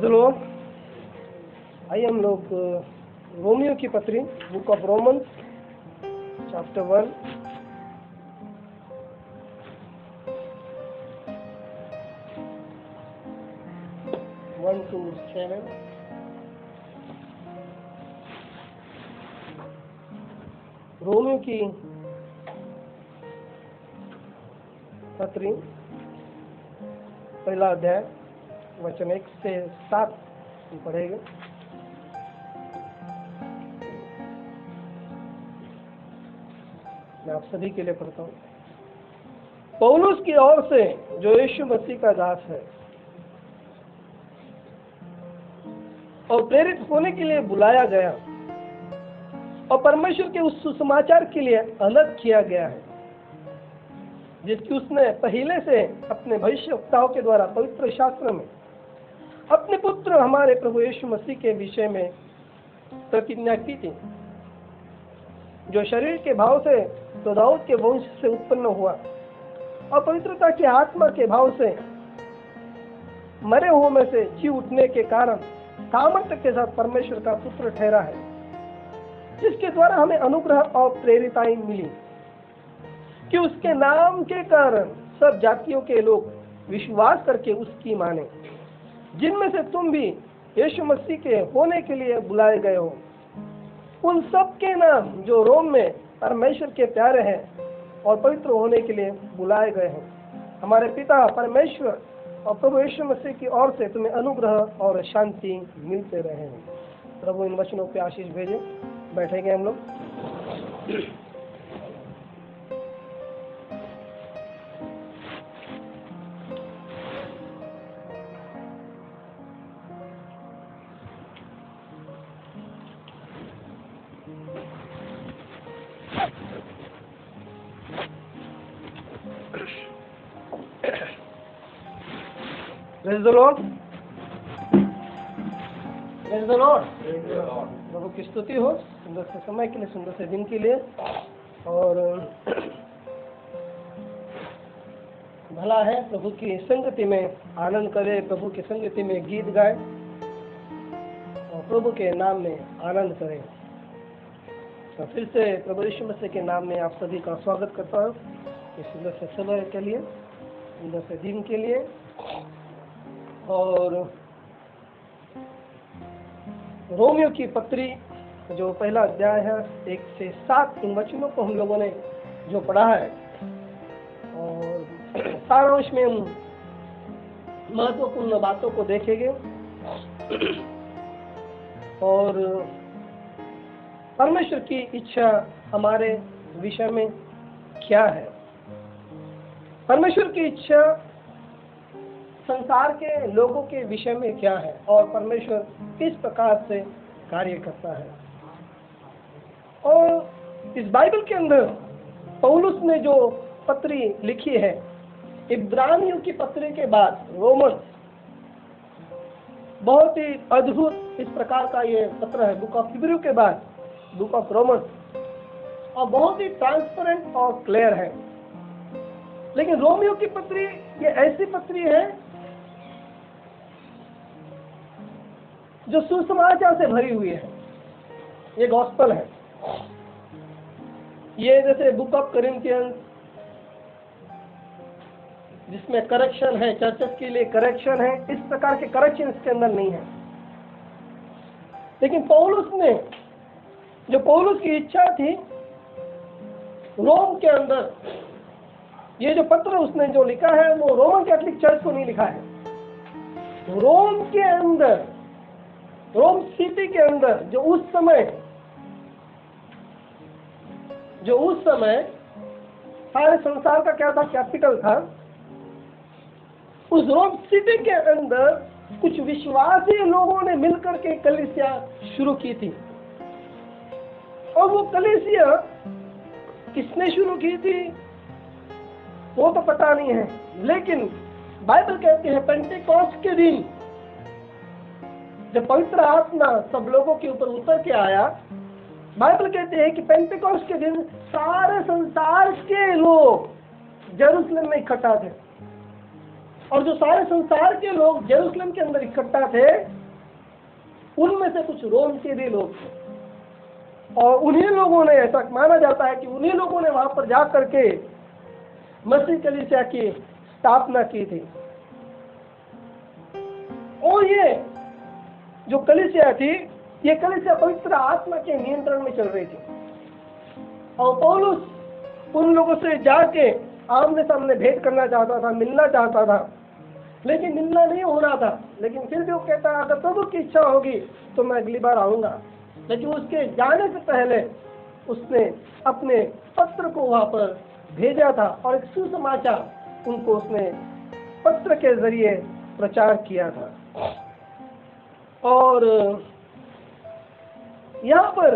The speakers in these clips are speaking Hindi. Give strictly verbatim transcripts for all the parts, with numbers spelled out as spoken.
Praise the Lord. आइए हम लोग रोमियो की पत्री book of Roman chapter one one two seven रोमियो की पत्री पहला अध्याय वचन एक से सात पढ़ेंगे। मैं आप सभी के लिए पढ़ता हूँ। पौलुस की ओर से जो यीशु मसीह का दास है और प्रेरित होने के लिए बुलाया गया और परमेश्वर के उस सुसमाचार के लिए अलग किया गया है जिसकी उसने पहले से अपने भविष्यवक्ताओं के द्वारा पवित्र शास्त्र में अपने पुत्र हमारे प्रभु यीशु मसीह के विषय में प्रतिज्ञा की थी, जो शरीर के भाव से तो दाऊद के वंश से उत्पन्न हुआ और पवित्रता की आत्मा के भाव से मरे हुओं में से जी उठने के कारण सामर्थ्य के साथ परमेश्वर का पुत्र ठहरा है, जिसके द्वारा हमें अनुग्रह और प्रेरिताएं मिली कि उसके नाम के कारण सब जातियों के लोग विश्वास करके उसकी माने, जिनमें से तुम भी यीशु मसीह के होने के लिए बुलाए गए हो। उन सब के नाम जो रोम में परमेश्वर के प्यारे हैं और पवित्र होने के लिए बुलाए गए हैं। हमारे पिता परमेश्वर और प्रभु यीशु मसीह की ओर से तुम्हें अनुग्रह और शांति मिलते रहे। प्रभु इन वचनों पे आशीष भेजे। बैठेंगे हम लोग। Praise the Lord. Praise the Lord. प्रभु की स्तुति हो। सुंदर से समय के लिए, सुंदर से दिन के लिए और भला है प्रभु की संगति में आनंद करे, प्रभु की संगति में गीत गाए और प्रभु के नाम में आनंद करे। तो फिर से प्रभु यीशु मसीह के नाम में आप सभी का स्वागत करता हूँ इस सुंदर से समय के लिए, सुंदर से दिन के लिए। और रोमियो की पत्री जो पहला अध्याय है एक से सात, इन वचनों को हम लोगों ने जो पढ़ा है और सारांश में हम महत्वपूर्ण बातों को देखेंगे और परमेश्वर की इच्छा हमारे विषय में क्या है। परमेश्वर की इच्छा संसार के लोगों के विषय में क्या है और परमेश्वर किस प्रकार से कार्य करता है। और इस बाइबल के अंदर पौलुस ने जो पत्री लिखी है, इब्रानियों की पत्री के बाद रोमन, बहुत ही अद्भुत इस प्रकार का ये पत्र है। बुक ऑफ हिब्रू के बाद बुक ऑफ रोमन, और बहुत ही ट्रांसपेरेंट और क्लियर है। लेकिन रोमियो की पत्री ये ऐसी पत्री है जो सुसमाचार से भरी हुई है। ये गॉस्पल है। ये जैसे बुक ऑफ करिंथियंस जिसमें करेक्शन है, चर्चेस के लिए करेक्शन है, इस प्रकार के करेक्शन इसके अंदर नहीं है। लेकिन पौलुस ने, जो पौलुस की इच्छा थी रोम के अंदर, ये जो पत्र उसने जो लिखा है वो रोमन कैथोलिक चर्च को नहीं लिखा है। रोम के अंदर, रोम सिटी के अंदर जो उस समय जो उस समय सारे संसार का क्या था, कैपिटल था, उस रोम सिटी के अंदर कुछ विश्वासी लोगों ने मिलकर के कलीसिया शुरू की थी। और वो कलीसिया किसने शुरू की थी वो तो पता नहीं है, लेकिन बाइबल कहती है पेंटेकोस्ट के दिन जब पवित्र आत्मा सब लोगों के ऊपर उतर के आया, बाइबल कहती है कि पेंटेकोस्ट के दिन सारे संसार के लोग यरूशलेम में इकट्ठा थे। और जो सारे संसार के लोग यरूशलेम के अंदर इकट्ठा थे उनमें से कुछ रोम के भी लोग थे, और उन्हीं लोगों ने, ऐसा माना जाता है कि उन्हीं लोगों ने वहां पर जा करके मसीह कलीसिया की स्थापना की थी। और ये जो कलीसिया थी, ये कलीसिया पवित्र आत्मा के नियंत्रण में चल रही थी। और पौलुस उन लोगों से जाके आमने सामने भेंट करना चाहता था, मिलना चाहता था, लेकिन मिलना नहीं हो रहा था। लेकिन फिर भी वो कहता, अगर प्रभु की इच्छा होगी तो मैं अगली बार आऊँगा। लेकिन उसके जाने से पहले उसने अपने पत्र को वहाँ पर भेजा था और एक सुसमाचार उनको उसने पत्र के जरिए प्रचार किया था। और यहाँ पर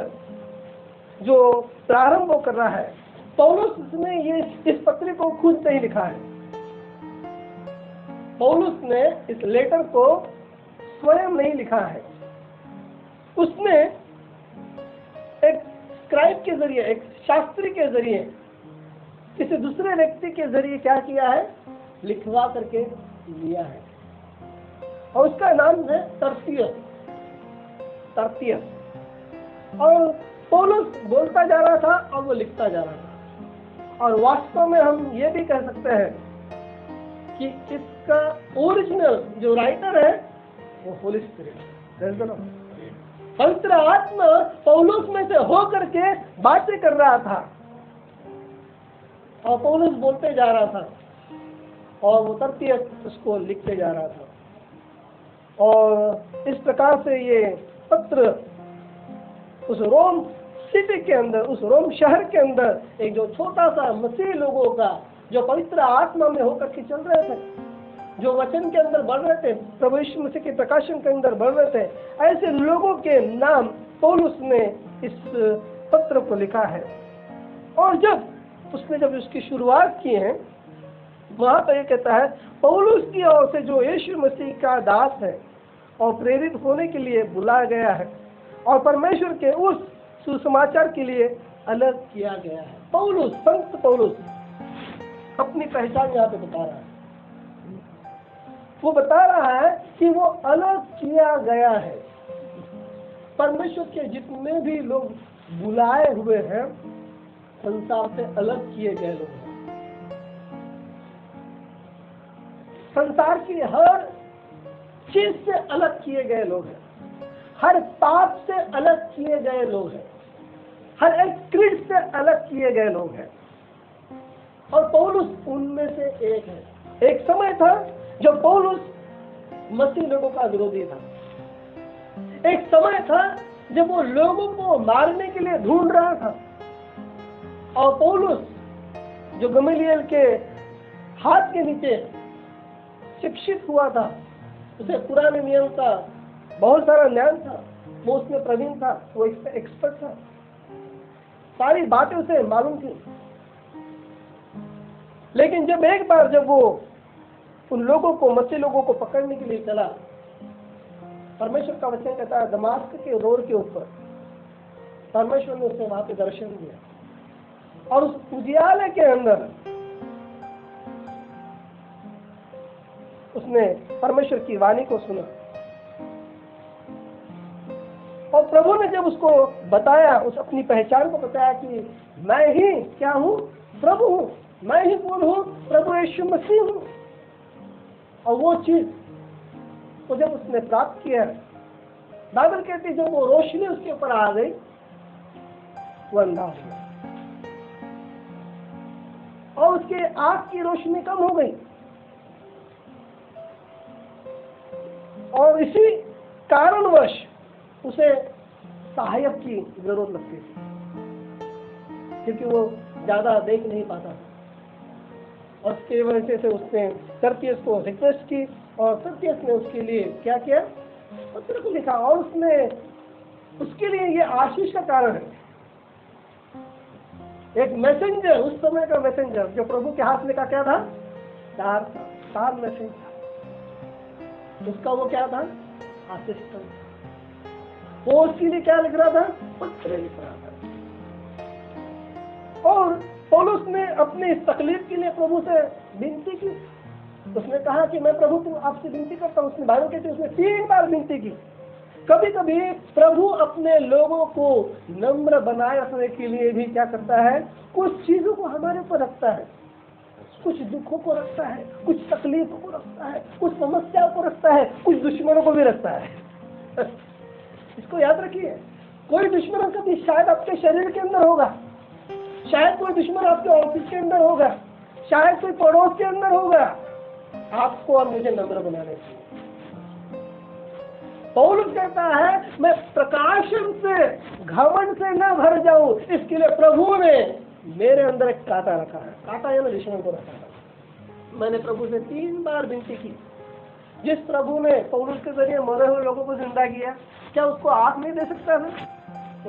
जो प्रारंभ वो कर रहा है पौलुस ने, ये इस पत्री को खुद नहीं लिखा है। पौलुस ने इस लेटर को स्वयं नहीं लिखा है, उसने एक स्क्राइब के जरिए, एक शास्त्री के जरिए, किसी दूसरे व्यक्ति के जरिए क्या किया है, लिखवा करके लिया है। और उसका नाम है तिरतियुस, तिरतियुस। और पौलुस बोलता जा रहा था और वो लिखता जा रहा था। और वास्तव में हम ये भी कह सकते हैं कि इसका ओरिजिनल जो राइटर है वो होली स्पिरिट, पवित्र आत्मा पौलुस में से होकर के बातें कर रहा था और पौलुस बोलते जा रहा था और वो तिरतियुस उसको लिखते जा रहा था। और इस प्रकार से ये पत्र उस रोम सिटी के अंदर, उस रोम शहर के अंदर एक जो छोटा सा मसीह लोगों का, जो पवित्र आत्मा में होकर के चल रहे थे, जो वचन के अंदर बढ़ रहे थे, प्रभु यीशु मसीह के प्रकाशन के अंदर बढ़ रहे थे, ऐसे लोगों के नाम पौलुस ने इस पत्र को लिखा है। और जब उसने जब उसकी शुरुआत की है वहाँ पर ये कहता है, पौलुस की ओर से जो यीशु मसीह का दास है और प्रेरित होने के लिए बुलाया गया है और परमेश्वर के उस सुसमाचार के लिए अलग किया गया है। पौलुस, संत पौलुस अपनी पहचान यहाँ पे बता रहा है। वो बता रहा है कि वो अलग किया गया है। परमेश्वर के जितने भी लोग बुलाए हुए हैं संसार से अलग किए गए लोग हैं। संसार की हर चीज से अलग किए गए लोग हैं, हर पाप से अलग किए गए लोग हैं, हर एक क्रीड से अलग किए गए लोग हैं। और पौलुस उनमें से एक है। एक समय था जब पौलुस मसीह लोगों का विरोधी था। एक समय था जब वो लोगों को मारने के लिए ढूंढ रहा था। और पौलुस जो गमलियल के हाथ के नीचे शिक्षित हुआ था, उसे पुराने नियम का बहुत सारा ज्ञान था, वो उसमें प्रवीण था, वो एक्सपर्ट था, सारी बातें उसे मालूम थी। लेकिन जब एक बार जब वो उन लोगों को, मसीह लोगों को पकड़ने के लिए चला, परमेश्वर का वचन कहता है दमास्क के रोड के ऊपर परमेश्वर ने उसे वहां पे दर्शन दिया। और उस उजियाले के अंदर उसने परमेश्वर की वाणी को सुना। और प्रभु ने जब उसको बताया, उस अपनी पहचान को बताया कि मैं ही क्या हूँ, प्रभु हूँ, मैं ही कौन हूँ, प्रभु यीशु मसीह हूँ। और वो चीज तो जब उसने प्राप्त किया, बाइबल कहती है जब वो रोशनी उसके ऊपर आ गई वो अंधा हो गया और उसके आंख की रोशनी कम हो गई। और इसी कारणवश उसे सहायक की जरूरत लगती थी, क्योंकि वो ज्यादा देख नहीं पाता था। और उसके वजह से उसने तिरतियुस को रिक्वेस्ट की और तिरतियुस ने उसके लिए क्या किया, पत्र को लिखा। और उसने उसके लिए ये आशीष का कारण है, एक मैसेंजर, उस समय का मैसेंजर जो प्रभु के हाथ में का क्या था, तार था, तार मैसेंजर था, उसका वो क्या था, असिस्टेंट। वो उसके लिए क्या लिख रहा था, पत्र लिख रहा था। और पौलुस ने अपने इस तकलीफ के लिए प्रभु से विनती की उसने कहा कि मैं प्रभु तुम आपसे विनती करता हूँ। उसने भाइयों कहते उसने तीन बार विनती की। कभी कभी प्रभु अपने लोगों को नम्र बनाए रखने के लिए भी क्या करता है, कुछ चीजों को हमारे ऊपर रखता है, कुछ दुखों को रखता है, कुछ तकलीफों को रखता है, कुछ समस्याओं को रखता है, कुछ दुश्मनों को भी रखता है। इसको याद रखिए, कोई दुश्मन कभी शायद आपके शरीर के अंदर होगा, शायद कोई दुश्मन आपके ऑफिस के अंदर होगा, शायद कोई पड़ोस के अंदर होगा। आपको और मुझे नम्र बनाने के पौलुस कहता है मैं प्रकाशन से घमंड से न भर जाऊं, इसके लिए प्रभु ने मेरे अंदर एक कांटा रखा है। कांटा यानी दुश्मन को रखा है। मैंने प्रभु से तीन बार विनती की। जिस प्रभु ने पौलुस के जरिए मरे हुए लोगों को जिंदा किया, क्या उसको आग नहीं दे सकता था?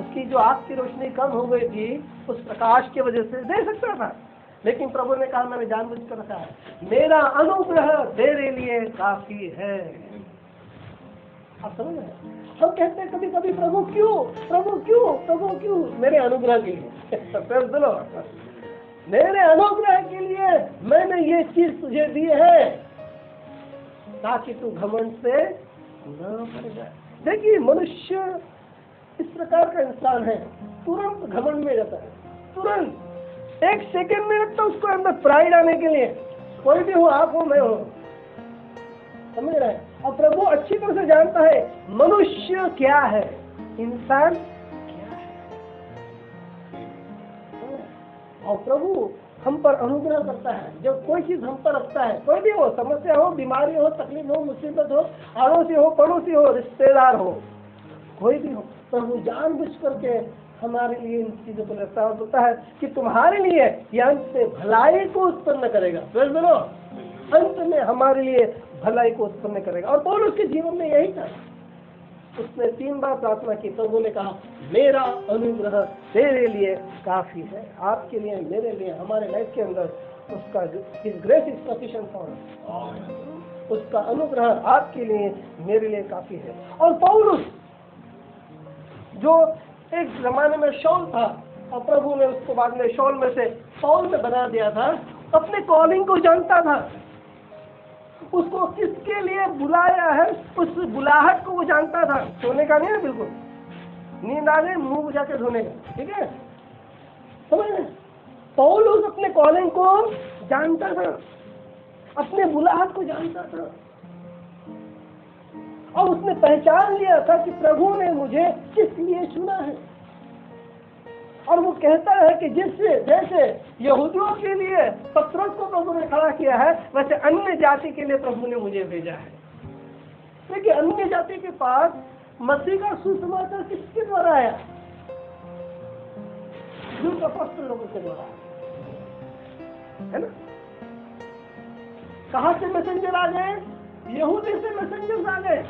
उसकी जो आग की रोशनी कम हो गई थी उस प्रकाश की वजह से दे सकता था, लेकिन प्रभु ने कहा मैंने जानबूझकर रखा है, मेरा अनुग्रह तेरे लिए काफी है। आप समझ रहे हैं? हम कहते हैं कभी कभी प्रभु क्यों प्रभु क्यों प्रभु क्यों मेरे अनुग्रह के लिए, मेरे अनुग्रह के लिए मैंने ये चीज तुझे दी है ताकि तू घमंड से ना भर जाए। देखिए मनुष्य इस प्रकार का इंसान है, तुरंत घमंड में जाता है, तुरंत एक सेकंड में लगता है उसको अंदर प्राइड आने के लिए। कोई भी हो, आप हो, मैं हो, समझ रहे हैं? और प्रभु अच्छी तरह से जानता है मनुष्य क्या है, इंसान क्या है। और प्रभु हम पर अनुग्रह करता है। जब कोई चीज हम पर रखता है, कोई भी हो, समस्या हो, बीमारी हो, तकलीफ हो, मुसीबत हो, अड़ोसी हो, पड़ोसी हो, रिश्तेदार हो, कोई भी हो, प्रभु जानबूझ करके हमारे लिए इन चीजों को रखता होता है कि तुम्हारे लिए यह से भलाई को उत्पन्न करेगा। बोलो, अंत में हमारे लिए भलाई को उत्पन्न करेगा। और पौलुस के जीवन में यही था। उसने तीन बार प्रार्थना की, प्रभु ने कहा मेरा अनुग्रह तेरे लिए काफी है। आपके लिए, मेरे लिए, हमारे लाइफ के अंदर उसका इस ग्रेस इस सफिशिएंट फॉर उसका अनुग्रह आपके लिए मेरे लिए काफी है। और पौलुस जो एक जमाने में शौल था और प्रभु ने उसको बाद में शौल में से पौल में बना दिया था, अपने कॉलिंग को जानता था, उसको किसके लिए बुलाया है उस बुलाहट को वो जानता था। सोने का नहीं है, बिल्कुल नींद आ गई मुंह बुझा के धोने का, ठीक है, समझ रहे? पौलुस अपने कॉलिंग को जानता था, अपने बुलाहट को जानता था, और उसने पहचान लिया था कि प्रभु ने मुझे किस लिए चुना है। और वो कहता है कि जिससे जैसे यहूदियों के लिए पत्रोस को प्रभु ने खड़ा किया है, वैसे अन्य जाति के लिए प्रभु ने मुझे भेजा है। क्योंकि अन्य जाति के पास मसीह का सुसमाचार किसके द्वारा आया? लूक अपोस्टल लोगों के द्वारा, है ना? कहाँ से मैसेंजर आ गए? यहूदी से मैसेंजर आ गए।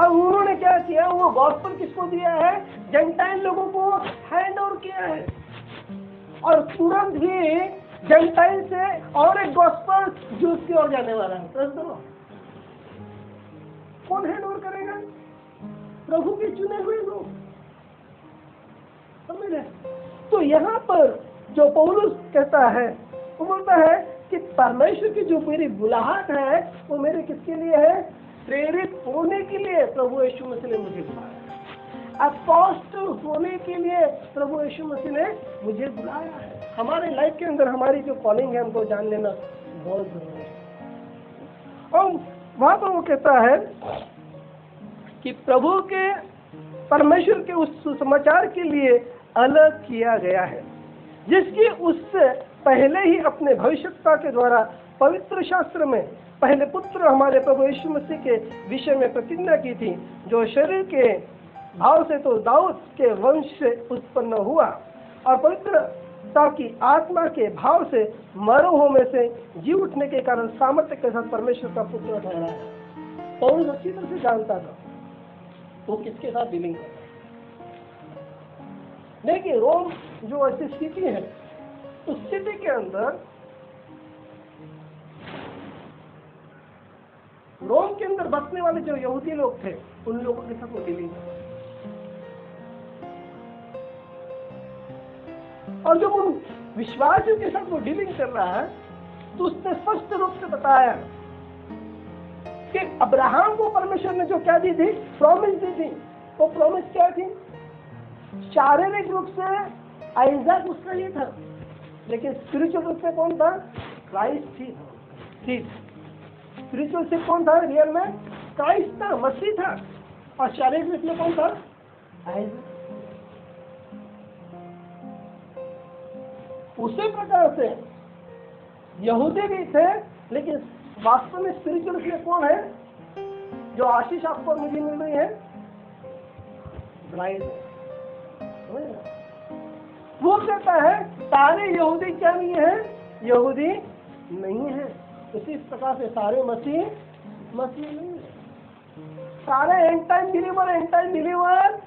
और उन्होंने क्या किया? वो गॉस्पेल किसको दिया है? जेंटाइल लोगों को हैंड ओवर किया है। और तुरंत भी जेंटाइल से और एक गॉस्पेल जूस की ओर जाने वाला है। कौन हैंड ओवर करेगा? प्रभु के चुने हुए लोग, समझ रहे? तो यहाँ पर जो पौलुस कहता है, वो बोलता है कि परमेश्वर की जो मेरी बुलाहट है वो मेरे किसके लिए है? प्रेरित होने के लिए प्रभु यीशु मसीह ने मुझे बुलाया, अपोस्टल होने के लिए प्रभु यीशु मसीह ने मुझे बुलाया है। हमारे लाइफ के अंदर हमारी जो कॉलिंग है हमको जान लेना बहुत जरूरी है। और वहाँ पर वो कहता है कि प्रभु के परमेश्वर के उस सुसमाचार के लिए अलग किया गया है जिसकी उससे पहले ही अपने भविष्यवक्ता के द्वारा पवित्र शास्त्र में पहले पुत्र हमारे प्रभु यीशु मसीह के विषय में प्रतिज्ञा की थी, जो शरीर के भाव से तो दाऊद के वंश से उत्पन्न हुआ और पवित्रता की आत्मा के भाव से मरोहों में से जी उठने के कारण सामर्थ्य के साथ परमेश्वर का पुत्र ठहरा है। पौलुस अच्छी तरह से जानता था वो किसके साथ डीलिंग कर रहा है। देखिए रोम जो ऐसी स्थिति है, उस स्थिति के अंदर रोम के अंदर बसने वाले जो यहूदी लोग थे उन लोगों के साथ वो डीलिंग कर रहा है। और जब उन विश्वासियों के साथ वो डीलिंग कर रहा है तो उसने स्पष्ट रूप से बताया कि अब्राहम को परमेश्वर ने जो क्या दी थी, प्रॉमिस दी थी। वो प्रॉमिस क्या थी? शारीरिक रूप से आइजैक उसका ही था, लेकिन स्पिरिचुअल रूप से कौन था? क्राइस्ट थी। ठीक, स्पिरिचुअल से कौन था? रियल में क्राइस्ट था, मसीह था। और शारीरिक रूप में कौन था? आइजैक। उसी प्रकार से यहूदी भी थे, लेकिन वास्तव में स्पिरिचुअल से कौन है? जो आशीष आपको मुझे मिल रही है, वो कहता है सारे यहूदी क्या नहीं है? यहूदी नहीं है। उसी प्रकार से सारे मसीह मसीह नहीं है। सारे end time believer end time believer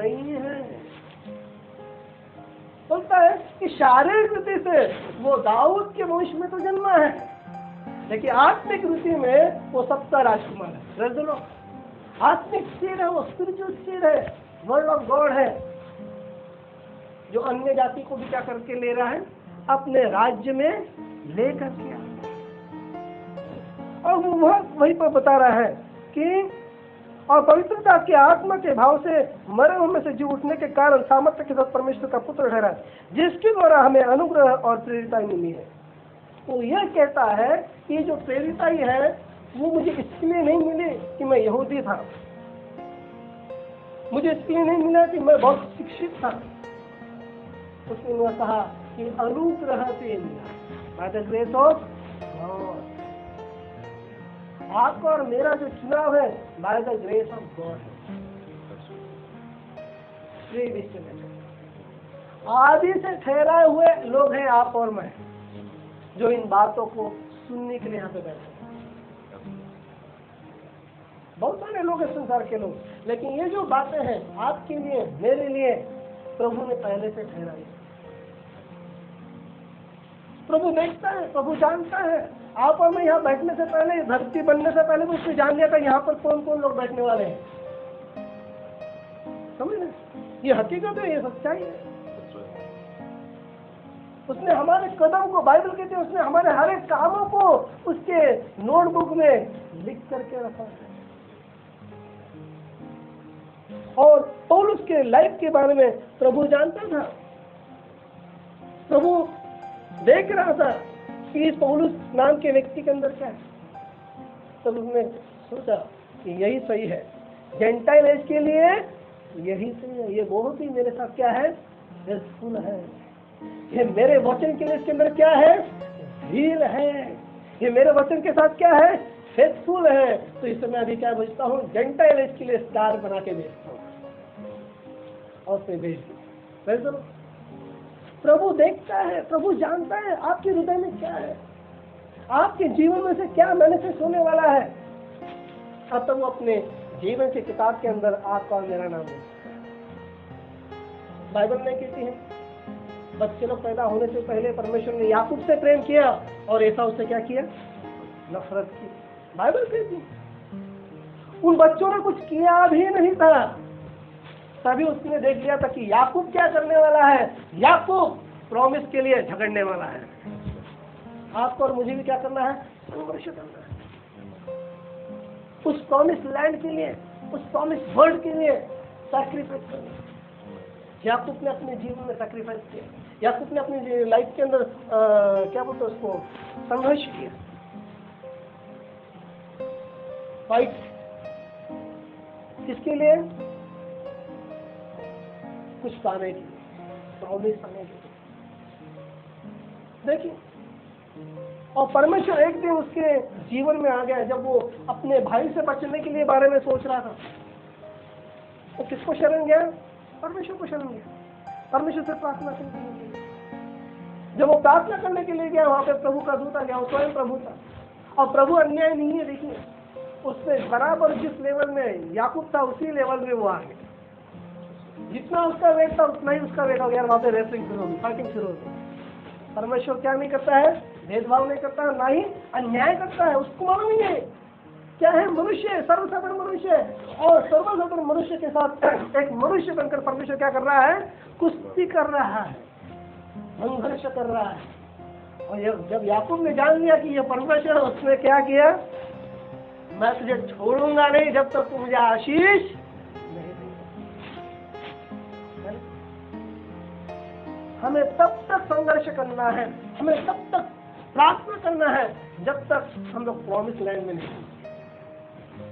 नहीं है। बोलता है कि शारीरिक रीति से वो दाऊद के वंश में तो जन्मा है, लेकिन आत्मिक रीति में वो सबका राजकुमार है। आत्मिक सीड है, वो स्पिरिचुअल सीड है, वर्ड ऑफ गॉड है, जो अन्य जाति को भी क्या करके ले रहा है? अपने राज्य में ले करके। और वो वहीं पर बता रहा है कि और पवित्रता के आत्मा के भाव से मरे हुए में से जी उठने के कारण सामर्थ्य के साथ परमेश्वर का पुत्र ठहरा, जिसके द्वारा हमें अनुग्रह और प्रेरिताई मिली है। तो यह कहता है कि जो प्रेरिताई है वो मुझे इसलिए नहीं मिली कि मैं यहूदी था, मुझे इसलिए नहीं मिला कि मैं बहुत शिक्षित था। उसने वह कहा कि अनुग्रह से मिला। आपका और मेरा जो चुनाव है by the grace of God है। आदि से ठहराए हुए लोग हैं आप और मैं, जो इन बातों को सुनने के लिए यहाँ पे बैठे। बहुत सारे लोग हैं संसार के लोग, लेकिन ये जो बातें हैं आपके लिए मेरे लिए प्रभु ने पहले से ठहराई। प्रभु देखता है, प्रभु जानता है। आप और मैं यहाँ बैठने से पहले, धरती बनने से पहले उसने जान लिया था यहाँ पर कौन कौन लोग बैठने वाले हैं। समझ ना, ये हकीकत है, ये सच्चाई है। उसने हमारे कदम को, बाइबल कहते हैं, उसने हमारे हर एक कामों को उसके नोटबुक में लिख करके रखा है। और पौलुस के लाइफ के बारे में प्रभु जानता था, प्रभु देख रहा था कि इस पौलुस नाम के व्यक्ति के अंदर क्या है। तब तो उसने सोचा कि यही सही है, जेंटाइल एज के लिए यही सही है। ये बहुत ही मेरे साथ क्या है? रेस्टफुल है। ये मेरे वचन के लिए इसके अंदर क्या है? धीर है। ये मेरे वचन के साथ क्या है? फेथफुल है। तो इस समय अभी क्या भेजता हूँ? जेंटाइल एज के लिए स्टार बना के भेजता हूँ और फिर भेज दो। प्रभु देखता है, प्रभु जानता है आपके हृदय में क्या है, आपके जीवन में से क्या मैनिफेस्ट होने वाला है। अब तो वो अपने जीवन की किताब के अंदर आपका और मेरा नाम है। बाइबल में कहती है बच्चे लोग पैदा होने से पहले परमेश्वर ने याकूब से प्रेम किया और एसाव से क्या किया? नफरत की। बाइबल कहती उन बच्चों ने कुछ किया भी नहीं था, तभी उसने देख लिया था कि याकूब क्या करने वाला है। याकूब प्रॉमिस के लिए झगड़ने वाला है। आपको और मुझे भी क्या करना है? संघर्ष करना है उस प्रॉमिस लैंड के लिए, उस प्रॉमिस वर्ल्ड के लिए। सैक्रिफाइस करना। याकूब ने अपने जीवन में सैक्रिफाइस किया। याकूब ने अपनी लाइफ के अंदर क्या बोलते हैं उसको? संघर्ष किया, फाइट। किसके लिए? कुछ पाने के लिए, प्रॉमिस पाने के लिए। देखिए, और परमेश्वर एक दिन उसके जीवन में आ गया जब वो अपने भाई से बचने के लिए बारे में सोच रहा था। वो तो किसको शरण गया? परमेश्वर को शरण गया, परमेश्वर से प्रार्थना करने के लिए। जब वो प्रार्थना करने के लिए गया, वहाँ पे प्रभु का दूत आ गया। वो स्वयं प्रभु था, और प्रभु अन्याय नहीं है। देखिए, उससे बराबर जिस लेवल में याकूब था, उसी लेवल में वो आ गया। जितना उसका वेट था, उतना ही उसका वेट हो गया। वहाँ पे रेसलिंग शुरू होगी, फाइटिंग शुरू होगी। परमेश्वर क्या नहीं करता है? भेदभाव नहीं करता है, ना ही अन्याय करता है। उसको मालूम नहीं है क्या है मनुष्य, सर्वसाधारण मनुष्य। और सर्वसाधारण मनुष्य के साथ एक मनुष्य बनकर परमेश्वर क्या कर रहा है? कुश्ती कर रहा है, संघर्ष कर रहा है। और जब याकूब ने जान लिया कि ये परमेश्वर है, उसने क्या किया, मैं तुझे छोड़ूंगा नहीं जब तक तू मुझे आशीष नहीं देगा। हमें तब तक संघर्ष करना है, हमें तब तक प्रार्थना करना है जब तक हम लोग प्रॉमिस लैंड में नहीं हैं।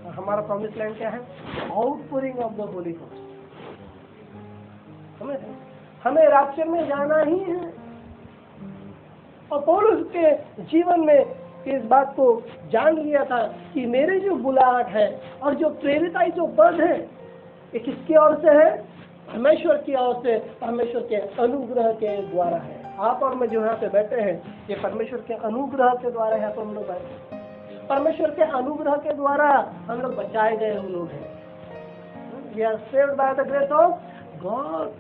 और हमारा प्रॉमिस लैंड क्या है? Outpouring of the Holi ghost. हमें हमें राज्य में जाना ही है। और पौलुस के जीवन में इस बात को जान लिया था कि मेरे जो बुलाहट है और जो प्रेरिताई जो पद है ये किसकी ओर से है? परमेश्वर की ओर से, परमेश्वर के अनुग्रह के द्वारा है। आप और मैं जो यहाँ पे बैठे हैं ये परमेश्वर के अनुग्रह के द्वारा है। तो हम लोग बैठे परमेश्वर के अनुग्रह के द्वारा हम लोग बचाए गए हम लोग हैं। We are saved by the grace of God.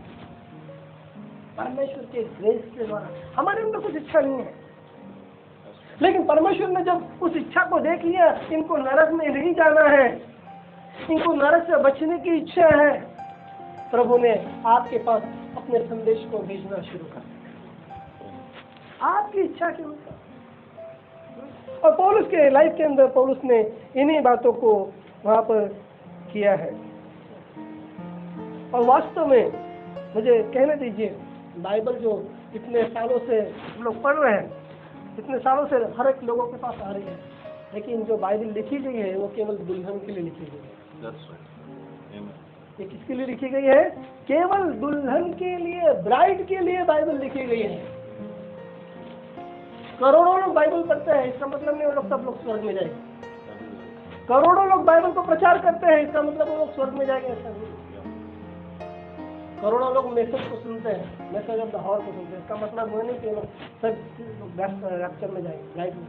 परमेश्वर के ग्रेस के द्वारा हमारे अंदर कुछ इच्छा नहीं है, लेकिन परमेश्वर ने जब उस इच्छा को देख लिया, इनको नरक में नहीं जाना है, इनको नरक से बचने की इच्छा है, प्रभु ने आपके पास अपने संदेश को भेजना शुरू कर दिया आपकी इच्छा के अनुसार। और पौलुस के लाइफ के अंदर पौलुस ने इन्हीं बातों को वहां पर किया है। और वास्तव में मुझे कहने दीजिए, बाइबल जो इतने सालों से हम लोग पढ़ रहे हैं, इतने सालों से हर एक लोगों के पास आ रही है, लेकिन जो बाइबल लिखी गई है वो केवल दुल्हन के लिए लिखी गई है। That's right. Amen. ये किसके लिए लिखी गई है? केवल दुल्हन के लिए, ब्राइड के लिए बाइबल लिखी गई है। करोड़ों लोग बाइबल पढ़ते हैं, इसका मतलब नहीं वो लोग सब लोग स्वर्ग में जाएंगे। करोड़ों लोग बाइबल को प्रचार करते हैं, इसका मतलब वो लोग स्वर्ग में जाएंगे। करोड़ों लोग मैसेज को सुनते हैं, मैसेज ऑफ द हॉल को सुनते हैं, इसका मतलब वो नहीं कि लोग सब रैप्चर में जाएंगे, राइट में।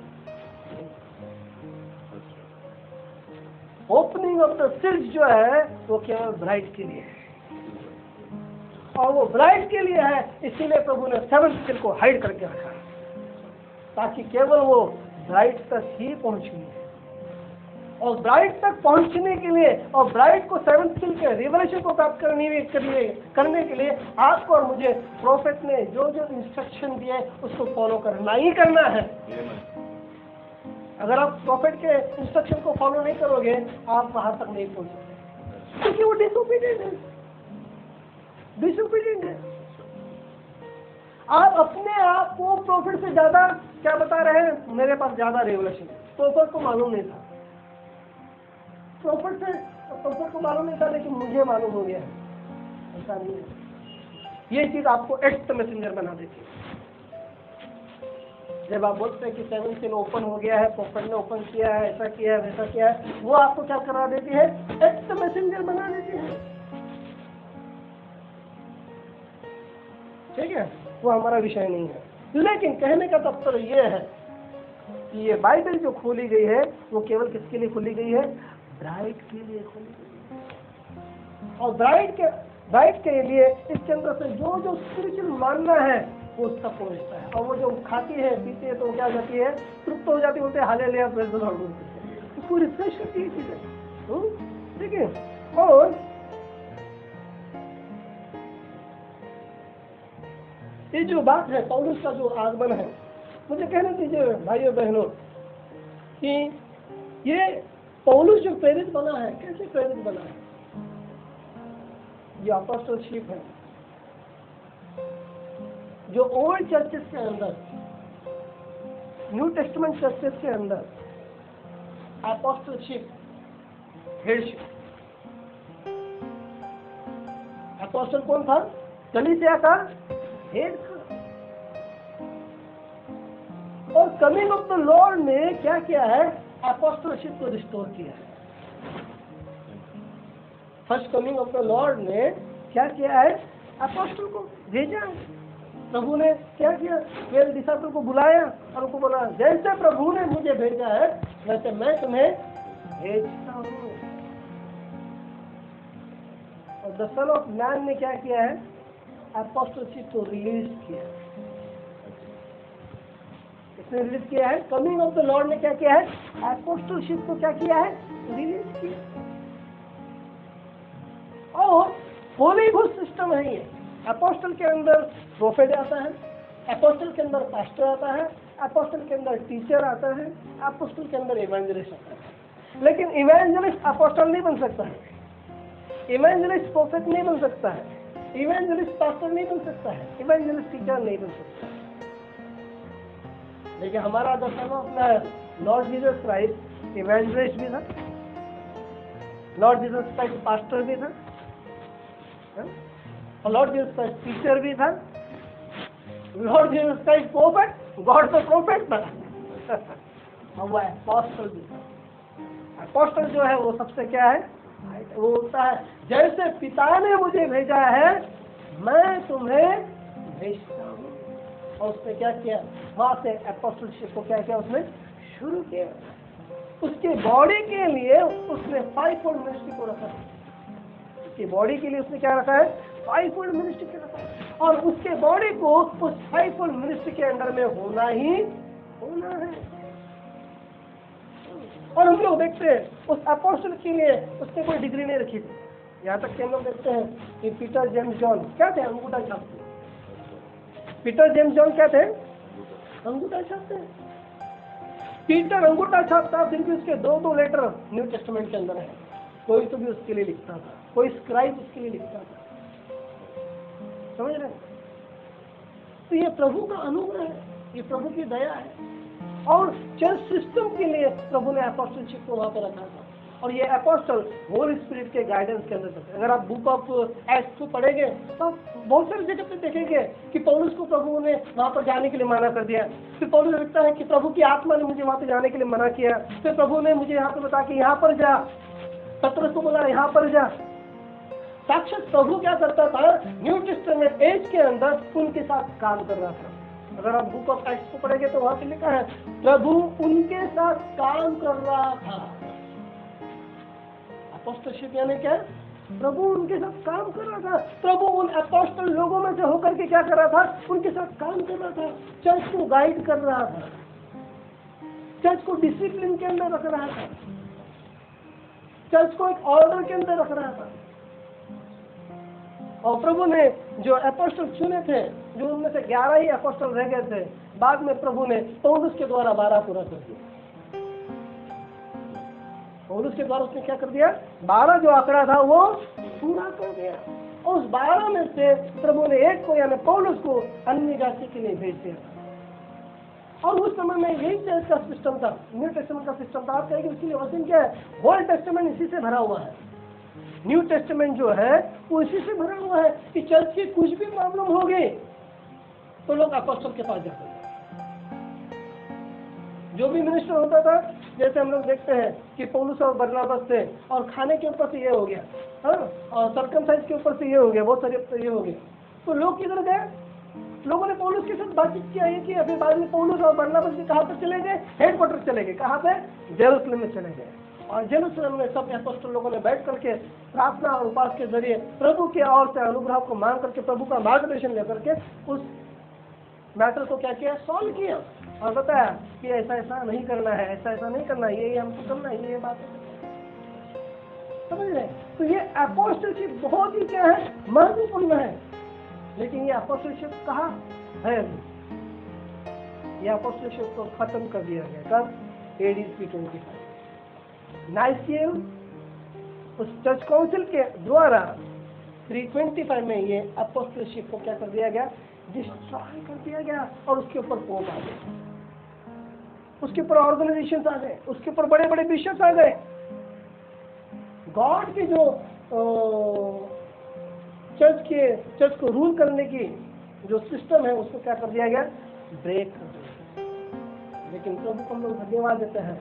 ओपनिंग ऑफ द सील्स जो है वो केवल ब्राइड के लिए है, और वो ब्राइड के लिए है, इसीलिए प्रभु ने सेवन सील को हाइड करके रखा ताकि केवल वो ब्राइड तक ही पहुंचनी है। और ब्राइड तक पहुंचने के लिए और ब्राइड को सेवन सील के रिवलेशन को प्राप्त करने के लिए करने के लिए आपको और मुझे प्रोफेट ने जो जो इंस्ट्रक्शन दिए उसको फॉलो करना ही करना है। अगर आप प्रोफेट के इंस्ट्रक्शन को फॉलो नहीं करोगे, आप वहां तक नहीं पहुंच सकते, क्योंकि वो डिसोबीडिएंट है, डिसोबीडिएंट है। आप अपने आप को प्रोफेट से ज्यादा क्या बता रहे हैं? मेरे पास ज्यादा रिवलेशन है। प्रोफेट को मालूम नहीं था, प्रोफेट से प्रोफेट को मालूम नहीं था, लेकिन मुझे मालूम हो गया। ऐसा नहीं है। ये चीज आपको एक्ट मैसेंजर बना देती है। जब आप बोलते हैं कि सेवन सील ओपन हो गया है, प्रोफेट ने ओपन किया है, ऐसा किया है, वैसा किया है, वो आपको क्या करा देती है? एक्ट मैसेंजर बना देती है। ठीक है, वो हमारा विषय नहीं है, लेकिन कहने का तात्पर्य ये है कि ये बाइबल जो खोली गई है वो केवल किसके लिए खोली गई है? ब्राइड के लिए खोली गई। और ब्राइड के ब्राइड के लिए इसके अंदर से जो जो स्पिरिचुअल मानना है वो उसका पहुंचता है। और वो जो खाती है पीती है तो क्या जाती है? तृप्त हो जाती, बोलते हैं हालेलुया प्रेज़ द लॉर्ड, उसको रिफ्रेश करती है चीजें। ठीक है। और ये जो बात है पौलुस का जो आगमन है, मुझे कहना दीजिए भाइयों बहनों कि ये पौलुस जो प्रेरित बना है, कैसे प्रेरित बना है? ये अपोस्टलशिप है जो ओल्ड चर्चेस के अंदर, न्यू टेस्टामेंट चर्चेस के अंदर अपोस्टलशिप, हेडशिप। अपोस्टल कौन था? कलीसिया का हेड था। और कमिंग ऑफ द लॉर्ड ने क्या किया है? अपोस्टलशिप को रिस्टोर किया है। First coming of the Lord ने क्या किया है? अपोस्टल को भेजा। प्रभु ने क्या किया? मेरे डिसिपल को बुलाया और उनको बोला, जैसे प्रभु ने मुझे भेजा है वैसे मैं तुम्हें भेजता हूँ। और द सन ऑफ मैन ने क्या किया है? अपोस्टलशिप को रिलीज किया है। इसने रिलीज किया है। कमिंग ऑफ द लॉर्ड ने क्या किया है? एपोस्टलशिप को क्या किया है? रिलीज किया। और होली घोस्ट सिस्टम है ये। एपोस्टल के अंदर प्रोफेट आता है, एपोस्टल के अंदर पास्टर आता है, अपोस्टल के अंदर टीचर आता है, अपोस्टल के अंदर इवेंजलिस्ट आता है। लेकिन इवेंजलिस्ट अपोस्टल नहीं बन सकता है, इवेंजलिस्ट प्रोफेट नहीं बन सकता है, इवेंजलिस्ट पास्टर नहीं बन सकता है, इवेंजलिस्ट टीचर नहीं बन सकता। लेकिन हमारा दर्शनों अपना लॉर्ड जीसस क्राइस्ट इवेंजलिस्ट भी था, लॉर्ड जीसस क्राइस्ट पास्टर भी था, और लॉर्ड जीसस क्राइस्ट टीचर भी था, Lord Jesus Christ prophet, God का प्रोफेट था, और वो अपोस्टल भी था। अपोस्टल जो है वो सबसे क्या है, वो होता है जैसे पिता ने मुझे भेजा है मैं तुम्हें भेजता हूँ। और उसने क्या किया, वहां से अपोस्टलशिप को क्या किया उसने शुरू किया। उसके बॉडी के लिए उसने फाइव फोल्ड मिनिस्ट्री को रखा है, उसकी बॉडी के लिए उसने क्या रखा है, फाइव फोल्ड मिनिस्ट्री को रखा है। और उसके बॉडी को उस फाइव फोल्ड मिनिस्ट्री के अंडर में होना ही होना है। और हम लोग देखते हैं उस अपोस्टल के लिए उसने कोई डिग्री नहीं रखी थी। यहाँ तक कि हम लोग देखते हैं कि पीटर जेम्स जॉन क्या थे, अंगूठा छापते। पीटर जेम्स जॉन क्या थे, अंगूठा छापते। पीटर अंगूठा छापता फिर भी उसके दो दो लेटर न्यू टेस्टामेंट के अंदर है। कोई तो भी उसके लिए लिखता था, कोई स्क्राइब उसके लिए लिखता था, समझ रहे। तो ये प्रभु का अनुग्रह है, ये प्रभु की दया है। और चर्च सिस्टम के लिए प्रभु ने अपोस्टलशिप को वहाँ पर रखा था। और ये अपोस्टल होली स्पिरिट के गाइडेंस के अंदर चलते। अगर आप बुक ऑफ एक्ट्स को पढ़ेंगे तो बहुत सारी जगह पे देखेंगे कि पौलुस को प्रभु ने वहाँ पर जाने के लिए मना कर दिया। फिर पौलुस लिखता है कि प्रभु की आत्मा ने मुझे वहाँ पर जाने के लिए मना किया। फिर प्रभु ने मुझे यहाँ पर बताया कि यहाँ पर जा, पत्रस को बोला यहाँ पर जा। साक्षात प्रभु क्या करता था, न्यू टेस्टामेंट एज के अंदर उनके साथ काम कर रहा था। अगर आप बुक ऑफ एक्ट्स को पढ़ेंगे तो वहां पे लिखा है प्रभु उनके साथ काम कर रहा था। अपोस्टलशिप यानी क्या, प्रभु उनके साथ काम कर रहा था। प्रभु उन अपोस्टल लोगों में से होकर के क्या कर रहा था, उनके साथ काम कर रहा था। चर्च को गाइड कर रहा था, चर्च को डिसिप्लिन के अंदर रख रहा था, चर्च को एक ऑर्डर के अंदर रख रहा था। और प्रभु ने जो अपोस्टल चुने थे, जो उनमें से ग्यारह ही अपोस्टल रह गए थे, बाद में प्रभु ने पौलुस के द्वारा बारह पूरा कर दिया। पौलुस के द्वारा उसने क्या कर दिया, बारह जो आंकड़ा था वो पूरा कर दिया। और उस बारह में से प्रभु ने एक को यानी पौलुस को अन्य जाति के लिए भेज दिया। और उस समय में यही चर्च का सिस्टम था, न्यू टेस्टामेंट का सिस्टम था। आप कहेंगे उसके लिए वचन क्या है, होल टेस्टामेंट इसी से भरा हुआ है। न्यू टेस्टामेंट जो है वो इसी से भरा हुआ है कि चर्च की कुछ भी प्रॉब्लम हो गई तो लोग अपोस्टल के पास जाते थे। जो भी मिनिस्टर होता था, जैसे हम लोग देखते हैं कि पौलुस और बर्नाबास थे, और खाने के ऊपर से ये हो गया, हाँ, और सर्कमसाइज के ऊपर से ये हो गया, बहुत सारे ये हो गए, तो लोग किधर गए, लोगों ने पौलुस के साथ बातचीत किया ये किया। फिर बाद में पौलुस और बर्नाबास के कहाँ पर चले गए, हेडक्वार्टर चले गए, कहाँ पर, यरूशलेम में चले गए। और यरूशलेम में सब अपोस्टल लोगों ने बैठ करके प्रार्थना और उपवास के जरिए प्रभु के और से अनुग्रह को मांग करके प्रभु का मार्गदर्शन लेकर के उस मैटर को क्या किया, सॉल्व किया। और बताया कि ऐसा ऐसा नहीं करना है, ऐसा ऐसा नहीं करना, ये ये हमको करना है, ये बात समझ रहे। तो ये अपोस्टलशिप बहुत ही क्या है, महत्वपूर्ण है। लेकिन ये अपोस्टलशिप कहाँ है, ये अपोस्टलशिप को खत्म कर दिया गया कब, A D three twenty five Nicene उस चर्च काउंसिल के द्वारा तीन सौ पच्चीस में ये अपोस्टलशिप को क्या कर दिया गया, डिस्ट्रॉय कर दिया गया। और उसके ऊपर पोप आ गए, उसके ऊपर ऑर्गेनाइजेशन आ गए, उसके ऊपर बड़े बड़े बिशप्स आ गए। गॉड की जो चर्च के चर्च को रूल करने की जो सिस्टम है उसको क्या कर दिया गया, ब्रेक कर दिया। लेकिन प्रभु को हम लोग धन्यवाद देते हैं,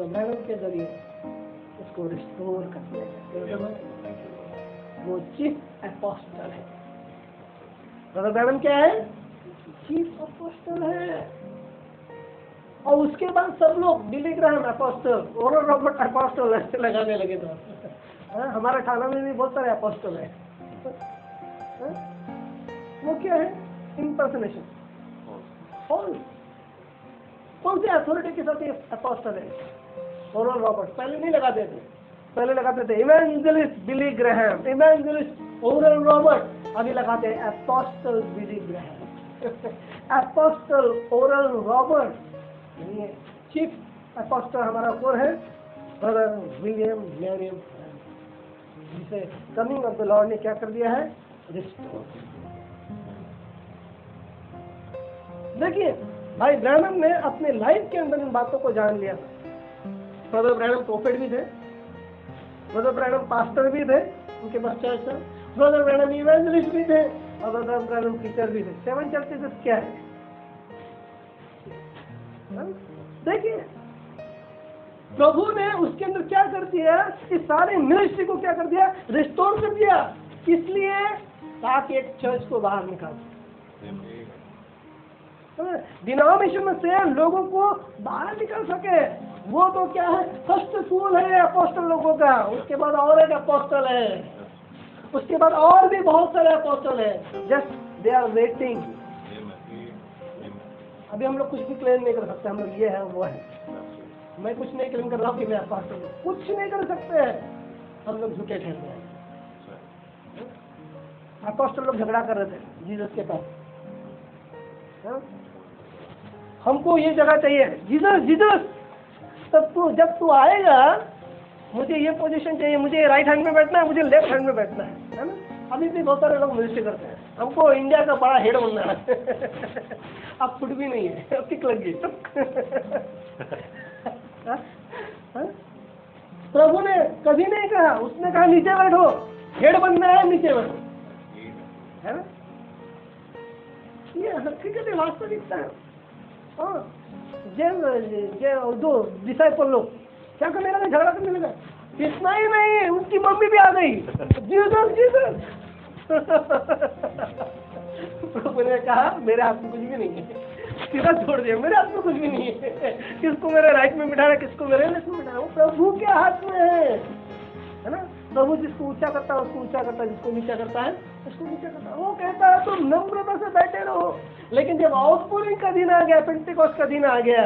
मैडम के जरिए उसको रिस्टोर कर दिया गया। वो चीफ अपोस्टल है, ब्रदर ब्रैडम क्या है, चीफ अपोस्टल है। और उसके बाद सब लोग Billy Graham apostle, Oral Robert apostle लगाने लगे थे। हाँ, हमारे थाना में भी बहुत सारे अपोस्टल है। हाँ? वो क्या है, इम्पर्सनेशन। कौन से अथॉरिटी के साथ ये अपोस्टल है, ओरल रॉबर्ट पहले नहीं लगाते थे, पहले लगाते थे evangelist Billy Graham, evangelist Oral Robert, अभी लगाते हैं apostle Billy Graham. Apostle Oral Robert, chief apostle हमारा कौन है? ब्रदर विलियम मैरियम, जिसे कमिंग ऑफ द लॉर्ड ने क्या कर दिया है? रिस्टोर। देखिए भाई ब्रैडम ने अपने लाइफ के अंदर इन बातों को जान लिया। ब्रदर ब्रैडम प्रोफेट भी थे, ब्रदर ब्रैडम पास्टर भी थे, उनके बच्चे थे, ब्रदर ब्रैडम इवेंजलिस्ट भी थे और ब्रदर ब्रैडम टीचर भी थे। सेवन चर्चेस क्या है? देखिए प्रभु ने उसके अंदर क्या कर दिया, कि सारे मिनिस्ट्री को क्या कर दिया? रिस्टोर कर दिया। इसलिए ताकि एक चर्च को बाहर निकाल, डिनोमिनेशन से लोगों को बाहर निकाल सके। वो तो क्या है, फर्स्ट स्कूल है अपोस्टल लोगों का, उसके बाद और एक अपोस्टल है, उसके बाद और भी बहुत सारे अपोस्टल है। Just they are waiting. अभी हम लोग कुछ भी क्लेम नहीं कर सकते, हम लोग ये है वो है। मैं कुछ नहीं क्लेम कर रहा हूँ कि मैं अपोस्टल हूँ, कुछ नहीं कर सकते हैं हम लोग, झुके ठहर रहे हैं। अपोस्टल लोग झगड़ा कर रहे थे जीसस के पास, हमको ये जगह चाहिए जीसस जीसस। तब तू जब तू आएगा, मुझे ये पोजीशन चाहिए, मुझे राइट हैंड में बैठना है, मुझे लेफ्ट हैंड में बैठना है, है ना? अभी भी बहुत सारे लोग मिनिस्ट्री करते हैं, हमको इंडिया का बड़ा हेड बनना है। अब फुट भी नहीं है, अब टिक लग गई। प्रभु ने कभी नहीं कहा, उसने कहा नीचे बैठो, हेड बनना है नीचे बैठो, है ना? ये हकीकत है, वास्तविकता है। हाँ, दो डिसाइपल लोग क्या करने लगा? झगड़ा करने लगा। कितना ही नहीं, उसकी मम्मी भी आ गई, जीसस जीसस। प्रभु ने कहा मेरे हाथ में कुछ भी नहीं है, सीधा छोड़ दिया, मेरे हाथ में कुछ भी नहीं है। किसको मेरे राइट में बिठाना, किसको मेरे लेफ्ट में बिठाना, वो प्रभु के हाथ में है, है ना? प्रभु जिसको ऊंचा करता है उसको ऊंचा करता है, जिसको नीचा करता है उसको नीचा करता है। वो कहता है तुम नम्रता से बैठे रहो। लेकिन जब आउटपोरिंग का दिन आ गया, पेंटेकोस्ट का दिन आ गया,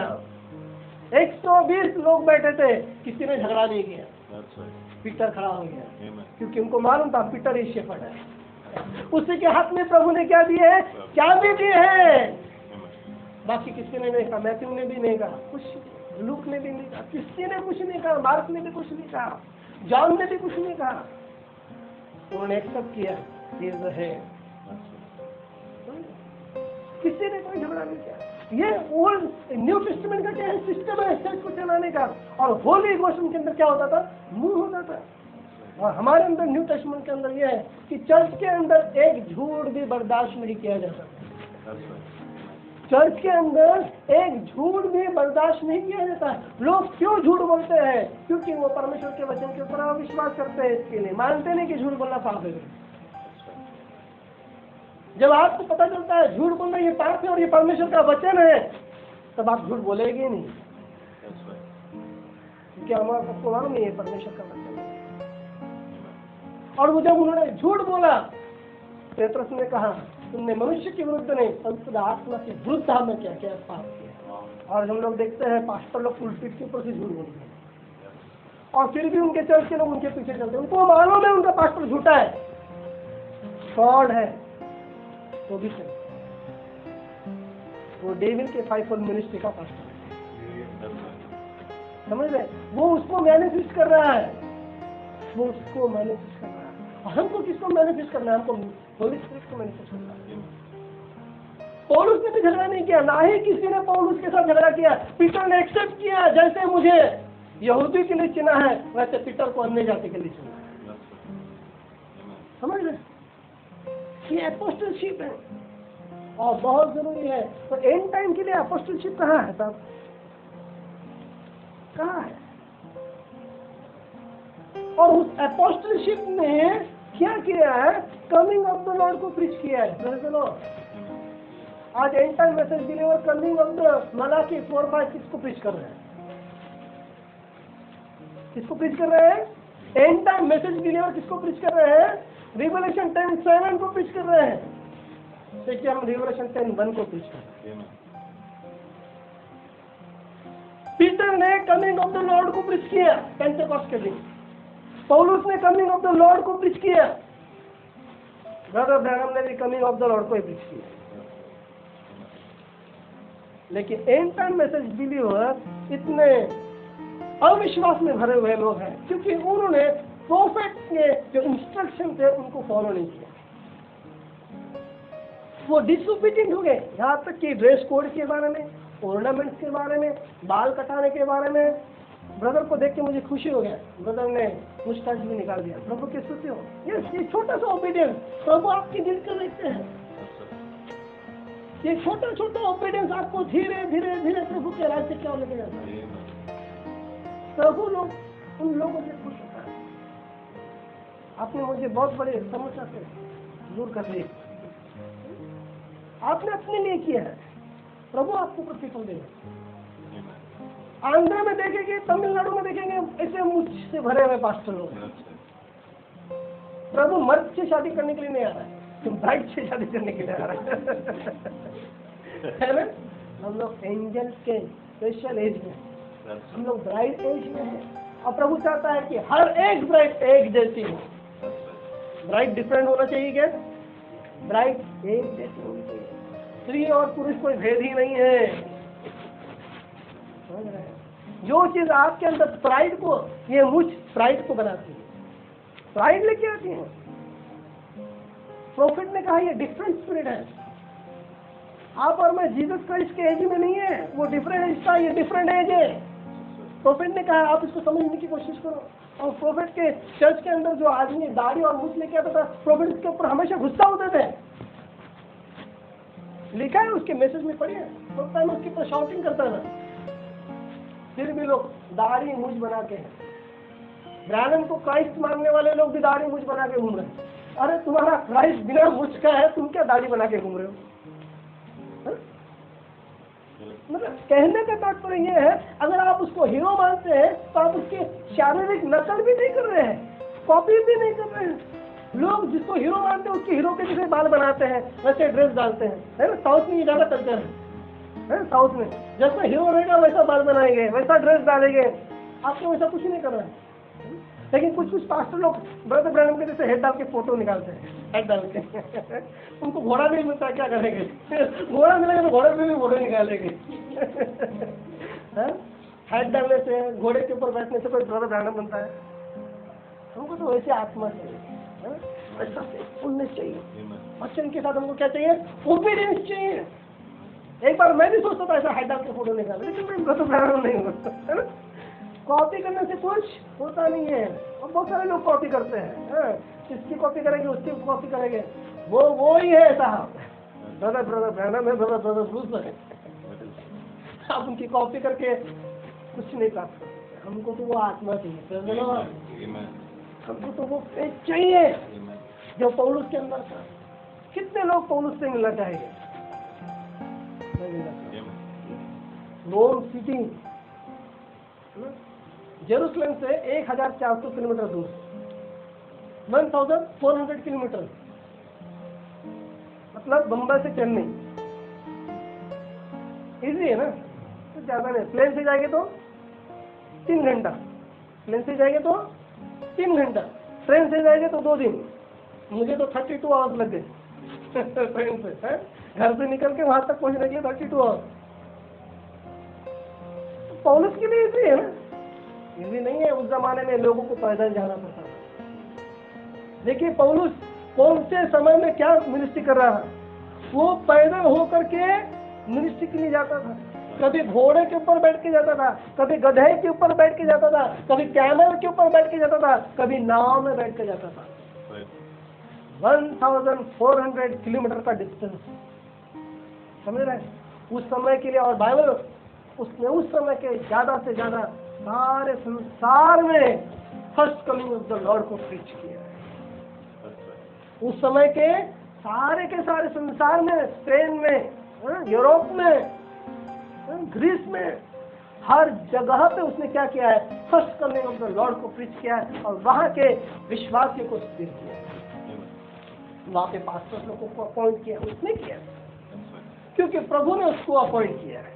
एक सौ बीस लोग बैठे थे, किसी ने झगड़ा नहीं किया। right. पीटर खड़ा हो गया। Amen. क्योंकि उनको मालूम था पीटर ही शेफर्ड है, उसी के हाथ में प्रभु ने क्या दिए है, चाबी दी है। बाकी किसी ने नहीं कहा, मैथ्यू ने भी नहीं कहा कुछ, लूक ने भी नहीं कहा, किसी ने कुछ नहीं कहा, मार्क ने भी कुछ नहीं कहा, जॉन ने भी कुछ नहीं कहा। उन्होंने एक्सेप्ट किया ये है, किसी ने कोई झगड़ा नहीं किया। ये ओल्ड न्यू टेस्टामेंट का क्या है सिस्टम है, चर्च को चलाने का। और होली इमोशन के अंदर क्या होता था, मुंह होता था। और हमारे अंदर न्यू टेस्टामेंट के अंदर ये है कि चर्च के अंदर एक झूठ भी बर्दाश्त नहीं किया जाता। चर्च के अंदर एक झूठ भी बर्दाश्त नहीं किया जाता। लोग क्यों झूठ बोलते हैं? क्योंकि वो परमेश्वर के वचन के ऊपर अविश्वास करते हैं, इसके लिए मानते नहीं कि झूठ बोलना पाप है। जब आपको पता चलता है झूठ बोलना ये पाप है और ये परमेश्वर का वचन है, तब आप झूठ बोलेंगे नहीं। क्योंकि हमारा सबको मालूम है ये परमेश्वर का वचन है। और वो जब उन्होंने झूठ बोला, पेतरस ने कहा तुमने मनुष्य के विरुद्ध नहीं पवित्र आत्मा के विरुद्ध हमने क्या क्या पाप किया। और हम लोग देखते हैं पास्टर लोग पुलपिट के ऊपर से झूठ बोलते हैं, और फिर भी उनके चर्च के लोग उनके पीछे चलते हैं। उनको मालूम है उनका पास्टर झूठा है, फ्रॉड है, तो भी चलते हैं। वो डेविल के फाइवफोल्ड मिनिस्ट्री का पास्टर है, समझ रहे? वो उसको मैनिफेस्ट कर रहा है, वो उसको मैनिफेस्ट कर रहा है। हमको किसको मैनिफेस्ट करना है? हमको होली स्पिरिट को मैनिफेस्ट करना है। पौलुस ने भी झगड़ा नहीं किया, ना ही किसी ने पौलुस के साथ झगड़ा किया। पीटर ने एक्सेप्ट किया, जैसे मुझे यहूदी के लिए चुना है वैसे पीटर को अन्य जाति के लिए चुना है। समझ रहे? ये अपोस्टलशिप है और बहुत जरूरी है। तो एंड टाइम के लिए अपोस्टलशिप कहाँ है साहब, कहाँ है? और उस अपोस्टलशिप ने क्या किया है, कमिंग ऑफ द लॉर्ड को प्रीच किया है। Praise the Lord. आज end time message believer coming of the Malachi four by six को प्रीच कर रहे हैं। किसको प्रीच कर रहे हैं? एंड टाइम मैसेज बिलीवर किसको प्रीच कर रहे हैं? रिवलेशन टेन सेवन को प्रीच कर रहे हैं। देखिए हम रिवलेशन टेन वन को प्रीच कर रहे हैं। पीटर ने कमिंग ऑफ द लॉर्ड को प्रीच किया पेंटेकोस्ट के दिन। पौलुस ने कमिंग ऑफ द लॉर्ड को प्रीच किया। ब्रदर ब्रैडम ने भी कमिंग ऑफ द लॉर्ड को ही प्रीच किया। लेकिन एंड टाइम मैसेज बिलीवर्स इतने अविश्वास में भरे हुए लोग हैं क्योंकि उन्होंने प्रोफेट के जो इंस्ट्रक्शन थे उनको फॉलो नहीं किया। वो डिसोबीडिएंट हो गए, यहाँ तक कि ड्रेस कोड के बारे में, ऑर्नामेंट्स के बारे में, बाल कटाने के बारे में। ब्रदर को देख के मुझे खुशी हो गया, ब्रदर ने मुस्ताज भी निकाल दिया। प्रभु के सुनते हो, ये छोटा सा ओबीडियंस प्रभु आपके दिल को देखते हैं। ये छोटा छोटा ओबीडियंस आपको धीरे धीरे धीरे प्रभु के राज्य क्या लेके जाता है। प्रभु लोग उन लोगों से खुश होता है। आपने मुझे बहुत बड़े समस्या से दूर कर दिए, आपने अपने लिए किया है, प्रभु आपको प्रतिफल देगा। आंध्र में देखेंगे, तमिलनाडु में देखेंगे, ऐसे मुझ से भरे हुए पास्टर लोग। प्रभु मर्द से शादी करने के लिए नहीं आ रहा है, तुम ब्राइड से शादी करने के लिए आ रहा है। है ना, हम लोग एंजल्स के स्पेशल एज में, हम लोग ब्राइड एज में है, और प्रभु चाहता है कि हर एक ब्राइड एक जैसी हो। ब्राइड डिफरेंट होना चाहिए क्या? ब्राइड एक जैसी होनी चाहिए, स्त्री और पुरुष कोई भेद ही नहीं है। जो चीज आपके अंदर प्राइड को, ये मुझ प्राइड को बनाती है, प्राइड लेके आती है। प्रोफेट ने कहा ये डिफरेंट स्पिरिट है, आप और मैं जीसस क्राइस्ट के एज में नहीं है, वो डिफरेंट एज था, ये डिफरेंट एज है। प्रोफेट ने कहा आप इसको समझने की कोशिश करो। और प्रोफेट के चर्च के अंदर जो आदमी दाढ़ी और मूछ लेके आता था, प्रोफेट उसके ऊपर हमेशा गुस्सा होते थे। लिखा है उसके मैसेज में, पढ़िए, सोचता है उसके ऊपर शाउटिंग करता था, फिर भी लोग दाढ़ी मूछ बना के। ब्रैडम को क्राइस्ट मानने वाले लोग भी दाढ़ी मूछ बना के घूम रहे हैं। अरे तुम्हारा क्राइस्ट बिना मूछ का है, तुम क्या दाढ़ी बना के घूम रहे हो? हा? मतलब कहने का तात्पर्य यह है, अगर आप उसको हीरो मानते हैं तो आप उसके शारीरिक नकल भी नहीं कर रहे हैं, कॉपी भी नहीं कर रहे हैं। लोग जिसको हीरो मानते हैं उसके हीरो के जैसे बाल बनाते हैं, वैसे ड्रेस डालते हैं, है ना। साउथ में ये ज़्यादा कल्चर है, साउथ में जैसा हीरो रहेगा वैसा बाल बनाएंगे, वैसा ड्रेस डालेंगे। आपको वैसा कुछ नहीं कर रहा है। लेकिन कुछ कुछ पास्टर लोग ब्रदर ब्रैडम के जैसे हेड डाल के फोटो निकालते हैं, हेड डाल के। उनको घोड़ा भी मिलता है, क्या करेंगे? घोड़ा मिलेगा तो घोड़े में भी फोटो निकालेंगे। हेड डालने से, घोड़े के ऊपर बैठने से कोई ब्रदर ब्रैडम बनता है? हमको तो वैसे आत्मा चाहिए, अच्छा उन्नीस चाहिए, बच्चन के साथ हमको क्या चाहिए? ओबीडियंस चाहिए। एक बार मैं भी सोचता था ऐसा हाइड डाल के फोटो निकाले, लेकिन मैं तो फैरान नहीं होता, है ना। कॉपी करने से कुछ होता नहीं है, और बहुत सारे लोग कॉपी करते हैं, इसकी कॉपी करेंगे, उसकी कॉपी करेंगे। वो वो ही है साहब, ब्रदर ब्रदर ब्रैडम है, ब्रदर ब्रदर ब्रूस है। आप उनकी कॉपी करके कुछ नहीं प्राप्त करते। हमको तो वो आत्मा चाहिए, हमको तो वो फेथ चाहिए जो पौलुस के अंदर था। कितने लोग पौलुस से मिलना चाहेंगे? रोम सिटी यरूशलेम से चौदह सौ किलोमीटर दूर, चौदह सौ किलोमीटर, मतलब बम्बई से चेन्नई। इजी है ना, तो ज्यादा नहीं। प्लेन से जाएंगे तो तीन घंटा प्लेन से जाएंगे तो तीन घंटा ट्रेन से जाएंगे तो दो दिन। मुझे तो थर्टी टू आवर्स लग गए ट्रेन से, है? घर से निकल के वहां तक पहुंचने के लिए थर्टी टू आवर्स तो पौलुस के लिए इजी है ना? इजी नहीं है, उस जमाने में लोगों को पैदल जाना पड़ता था। देखिए पौलुस कौन से समय में क्या मिनिस्ट्री कर रहा था। वो पैदल होकर के मिनिस्ट्री के लिए जाता था, कभी घोड़े के ऊपर बैठ के जाता था, कभी गधे के ऊपर बैठ के जाता था, कभी कैमल के ऊपर बैठ के जाता था, कभी नाव में बैठ के जाता था। चौदह सौ किलोमीटर का डिस्टेंस, समझ रहे हैं, उस समय के लिए। और बाइबल उसने उस समय के ज्यादा से ज्यादा सारे संसार में first coming of the Lord को प्रीच किया। उस समय के सारे के सारे संसार में, स्पेन में, यूरोप में, ग्रीस में, हर जगह पे उसने क्या किया है? First coming of the Lord को प्रीच किया है, और वहाँ के विश्वासियों को स्थिर किया, वहाँ के पास्टर्स लोगों को अपॉइंट किया, उसने किया क्योंकि प्रभु ने उसको अपॉइंट किया है।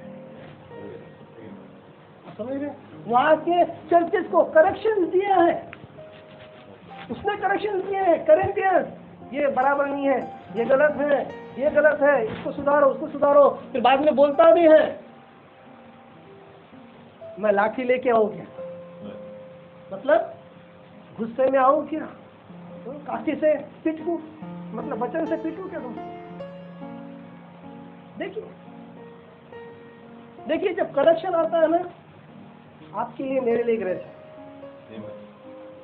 समझ रहे, वहाँ के चर्चेस को करेक्शन दिया है उसने, करेक्शन दिए है। करेक्ट, ये बराबर नहीं है, ये गलत है, ये गलत है, इसको सुधारो, उसको सुधारो, फिर बाद में बोलता भी है मैं लाठी लेके आऊं क्या, मतलब गुस्से में आऊं क्या, तो काठी से पीटूं, मतलब वचन से पीटूं क्या तुम? देखिए देखिए जब करप्शन आता है ना आपके लिए मेरे लिए ग्रेस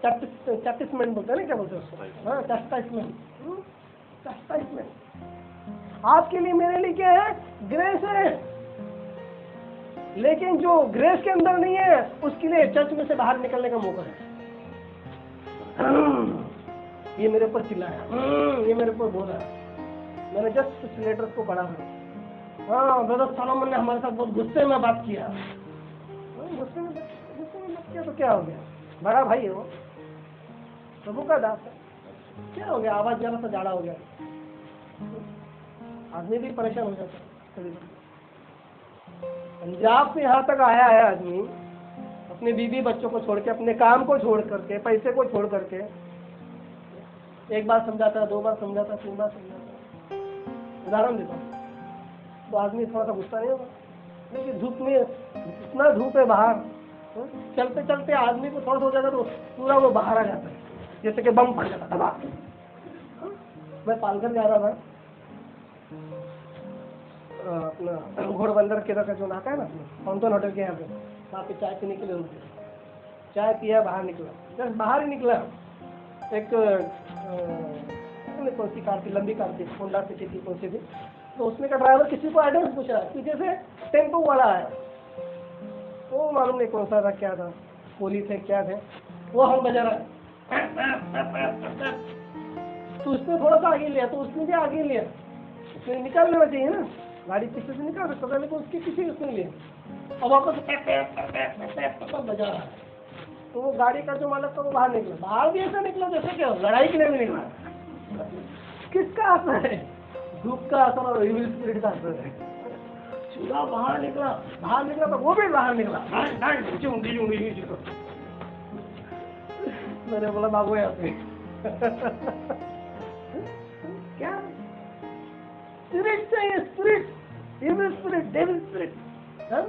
चैटिसमेंट बोलते हैं ना, क्या बोलते हैं हाँ चैटिसमेंट चैटिसमेंट आपके लिए मेरे लिए क्या है ग्रेस है, लेकिन जो ग्रेस के अंदर नहीं है उसके लिए चर्च में से बाहर निकलने का मौका है। ये मेरे ऊपर चिल्लाया, ये मेरे ऊपर बोला, मैंने जस्ट सिलेटर को पढ़ा था हाँ ब्रदर सलोमन ने हमारे साथ बहुत गुस्से में बात किया, गुस्से में गुस्से में बात किया तो क्या हो गया, बड़ा भाई है वो प्रभु का दास है, क्या हो गया, आवाज जरा सा जाड़ा हो गया, आदमी भी परेशान हो जाता है। पंजाब से यहाँ तक आया है आदमी अपने बीबी बच्चों को छोड़ के, अपने काम को छोड़ करके, पैसे को छोड़ करके, एक बार समझाता है, दो बार समझाता, तीन बार समझाता, उदाहरण देता हूँ तो आदमी थोड़ा सा गुस्सा नहीं होगा, लेकिन धूप में इतना धूप है बाहर चलते चलते आदमी को थोड़ा हो जाएगा तो पूरा वो बाहर आ जाता है, जैसे कि बम फट जाता था बाहर। मैं पालघर जा रहा था, अपना घोड़बंदर के तरह जो नाका है ना कौनतौन होटल के यहाँ पे, वहाँ पे चाय पीने के लिए रुके, चाय पिया बाहर निकला, जस्ट बाहर ही निकला एक कौन सी कार थी, लंबी कार थी, होंडा सिटी थी कौन सी थी, तो उसमें का ड्राइवर किसी को एड्रेस पूछा, पीछे से टेम्पो वाला आया, वो मालूम नहीं कौन सा था, क्या था, पुलिस है क्या थे, वो हॉर्न बजा रहा है, तो उसने थोड़ा सा आगे लिया, तो उसने भी आगे लिया, उसने निकाल लेना चाहिए ना, गाड़ी पीछे से निकाल सकता था, लेकिन उसके पीछे उसने लिया और वापस बजा रहा है, तो वो गाड़ी का जो मालक था वो बाहर निकला, बाहर भी ऐसा निकला जैसे क्या लड़ाई के लिए भी निकला। किसका असर है? धूप का असर और इविल स्पिरिट का असर है। चूल्हा बाहर निकला, बाहर निकला तो वो भी बाहर निकला, मैंने बोला भागो यहाँ से। क्या स्पिरिट चाहिए, spirit, evil spirit, devil spirit,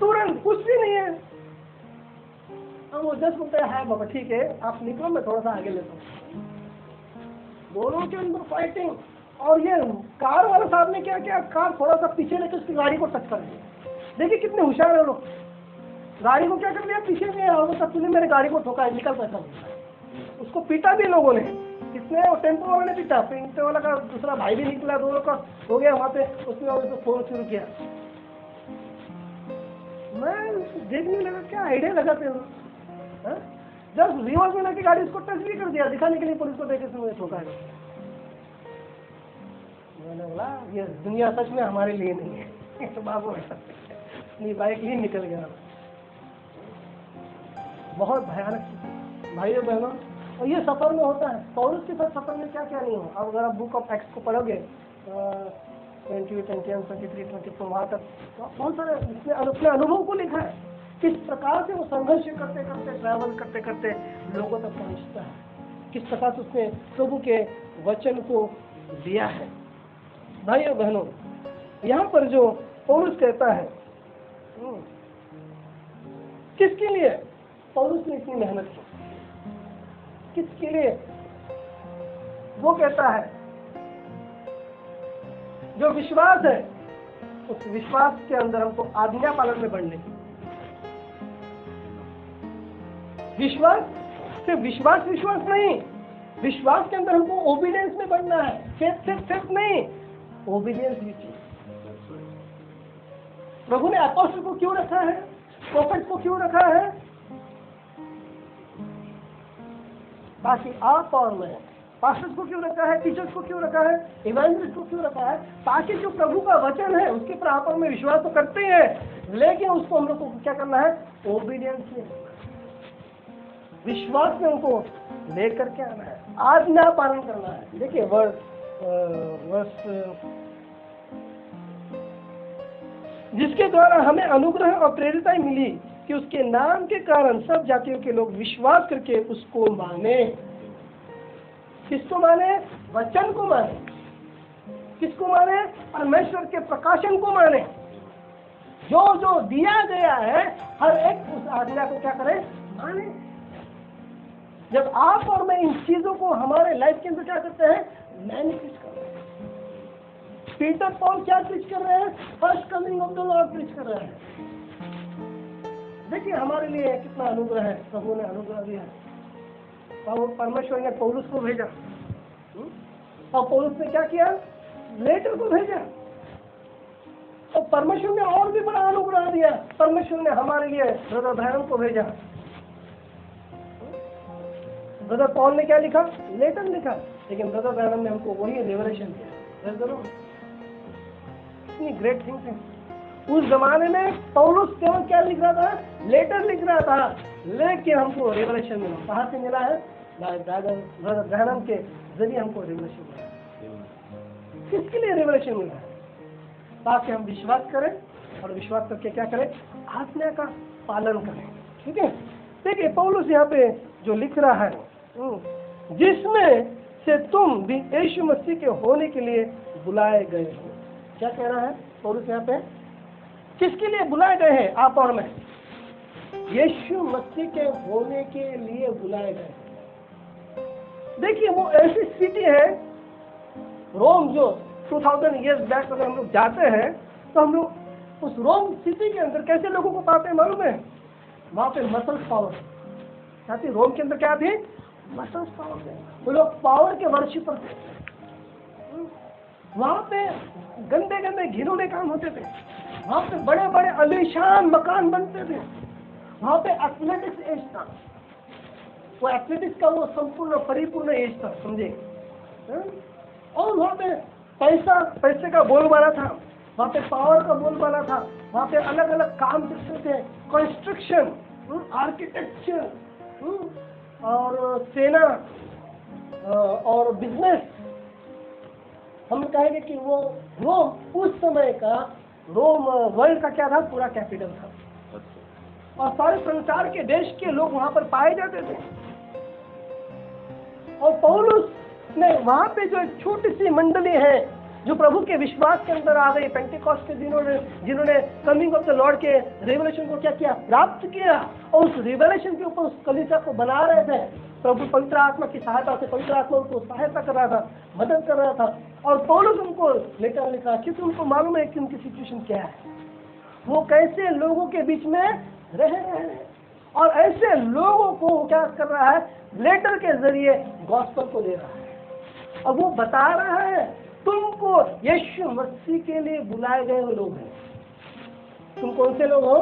तुरंत कुछ भी नहीं है, अब वो दस रुपये है बाबा ठीक है आप निकलो मैं थोड़ा सा आगे लेता हूँ, दोनों के अंदर फाइटिंग। और ये कार वाला साहब ने क्या किया, कार थोड़ा सा पीछे लेके उसकी गाड़ी को टच कर दिया, देखिए कितने होशियार है लोग, गाड़ी को क्या कर लिया पीछे से, और वो सब ने मेरे गाड़ी को ठोका है, निकल पैसा उसको पीटा भी लोगों ने, किसने, वो टेम्पो वाले ने पीटा, टेम्पो वाला का दूसरा भाई भी निकला, दोनों का हो गया वहाँ पे, उसने उसको फोन शुरू किया, मैं देखने लगा क्या आइडिया लगाते हो, जब रिवर्स में लगे गाड़ी उसको टच भी कर दिया दिखाने के लिए पुलिस को, देखे से मुझे ठोका है। मैंने बोला ये दुनिया सच में हमारे लिए नहीं है, तो बाबू अपनी बाइक ही निकल गया। बहुत भयानक भाइयों बहनों, और ये सफ़र में होता है, पौलुस के साथ सफ़र में क्या क्या नहीं हो। अब अगर आप बुक ऑफ एक्ट्स को पढ़ोगे twenty twenty one twenty three twenty four वहाँ तक बहुत सारे इसमें अपने अनुभव को लिखा है, किस प्रकार से वो संघर्ष करते करते ट्रैवल करते करते लोगों तक पहुंचता है, किस प्रकार से उसने प्रभु के वचन को दिया है। भाइयों बहनों, यहाँ पर जो पौलुस कहता है किसके लिए पौलुस ने इतनी मेहनत की, किसके लिए, वो कहता है जो विश्वास है उस विश्वास के अंदर हमको आज्ञा पालन में बढ़ने की, विश्वास सिर्फ विश्वास विश्वास नहीं, विश्वास के अंदर हमको ओबीडियंस में बढ़ना है, फेथ फेथ फेथ नहीं, ओबीडियंस भी चाहिए। प्रभु ने अपोस्टल को क्यों रखा है, प्रोफेट को क्यों रखा है, ताकि आप और मैं, पास्टर्स को क्यों रखा है, टीचर्स को क्यों रखा है, इवेंजलिस्ट को क्यों रखा है, ताकि जो प्रभु का वचन है उसके पर आप में विश्वास तो करते ही है, लेकिन उसको हम लोग को क्या करना है, ओबीडियंस में, विश्वास में उनको लेकर के आना है, आज्ञा पालन करना है। देखिए वर्स, जिसके द्वारा हमें अनुग्रह और प्रेरिताएं मिली कि उसके नाम के कारण सब जातियों के लोग विश्वास करके उसको माने। किसको माने? वचन को माने। किसको माने? परमेश्वर के प्रकाशन को माने। जो जो दिया गया है हर एक उस आज्ञा को क्या करे? माने। जब आप और मैं इन चीजों को हमारे लाइफ के अंदर क्या करते हैं? मैनिफेस्ट करते हैं। पीटर पॉल क्या प्रीच कर रहे हैं? First coming of the Lord preach कर रहे हैं। देखिए हमारे लिए कितना अनुग्रह है, प्रभु ने अनुग्रह दिया है। और परमेश्वर ने पौलुस को भेजा और पौलुस ने क्या किया? लेटर को भेजा। और परमेश्वर ने और भी बड़ा अनुग्रह दिया। परमेश्वर ने हमारे लिए ब्रदर ब्रैडम को भेजा। ब्रदर पॉल ने क्या लिखा? लेटर लिखा। लेकिन ब्रदर ब्रैडम ने हमको वही रिवलेशन दिया। इतनी ग्रेट थिंग्स है। उस जमाने में पौलुस केवल क्या लिख रहा था? लेटर लिख रहा था। लेकिन हमको रिवलेशन मिला। कहाँ से मिला है? ब्रदर ब्रैडम के जरिए हमको रिवलेशन मिला। किसके लिए रिवलेशन मिला? ताकि हम विश्वास करें और विश्वास करके क्या करें? आज्ञा का पालन करें। ठीक है। देखिए पौलुस यहाँ पे जो लिख रहा है, जिसमें से तुम भी यीशु मसीह के होने के लिए बुलाए गए हो। क्या कह रहा है पौलुस यहाँ पे? किसके लिए बुलाए गए हैं आप और मैं? यीशु मसीह के होने के लिए बुलाए गए। देखिए वो ऐसी सिटी है रोम, जो दो हज़ार इयर्स बैक अगर हम लोग जाते हैं तो हम लोग उस रोम सिटी के अंदर कैसे लोगों को पाते हैं मालूम है? वहाँ पे मसल पावर, साथ ही रोम के अंदर क्या थी? मसल्स पावर है। वो लोग पावर के वर्शिपर थे। वहाँ पे गंदे गंदे घिनौने काम होते थे। वहाँ पे बड़े बड़े आलीशान मकान बनते थे। वहाँ पे एथलेटिक्स एज था। वो एथलेटिक्स का वो संपूर्ण परिपूर्ण एज था, समझे। और वहाँ पे पैसा पैसे का बोलबाला था। वहाँ पे पावर का बोलबाला था। वहाँ पे अलग अलग काम करते थे, कंस्ट्रक्शन, आर्किटेक्चर और सेना और बिजनेस। हम कहेंगे कि वो रोम उस समय का, रोम वर्ल्ड का क्या था? पूरा कैपिटल था। और सारे संसार के देश के लोग वहाँ पर पाए जाते थे। और पौलुस ने वहाँ पे जो एक छोटी सी मंडली है जो प्रभु के विश्वास के अंदर आ गई, पेंटेकोस्ट के दिनों ने, जिन्होंने कमिंग ऑफ द लॉर्ड के रिवलेशन को क्या किया? प्राप्त किया। और उस रिवलेशन के ऊपर उस कलीसिया को बना रहे थे। प्रभु पवित्र आत्मा की सहायता से, पवित्र आत्मा उनको सहायता कर रहा था, मदद कर रहा था। और पौलुस उनको लेटर लिखा, क्योंकि उनको मालूम है कि उनकी सिचुएशन क्या है, वो कैसे लोगों के बीच में रह रहे हैं। और ऐसे लोगों को क्या कर रहा है? लेटर के जरिए गॉस्पेल को दे रहा है। और वो बता रहा है तुमको यीशु मसीह के लिए बुलाए गए हो लोग हैं। तुम कौन से लोग हो?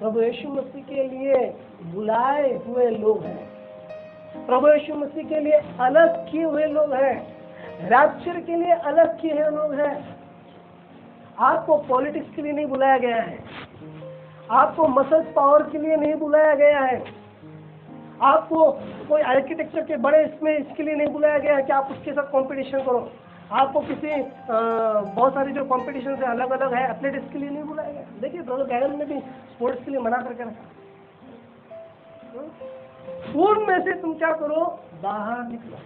प्रभु यीशु मसीह के लिए बुलाए हुए लोग हैं। प्रभु यीशु मसीह के लिए अलग किए हुए लोग हैं। रैप्चर के लिए अलग किए हुए लोग हैं। आपको पॉलिटिक्स के लिए नहीं बुलाया गया है। आपको मसल पावर के लिए नहीं बुलाया गया है। आपको कोई आर्किटेक्चर के बड़े इसमें इसके लिए नहीं बुलाया गया है कि आप उसके साथ कंपटीशन करो। आपको किसी बहुत सारी जो कंपटीशन से अलग अलग है, एथलेटिक्स के लिए नहीं बुलाया गया। देखिए ब्रदर ब्रैडम ने भी स्पोर्ट्स के लिए मना करके रखा। उनमें से तुम क्या करो? बाहर निकलो।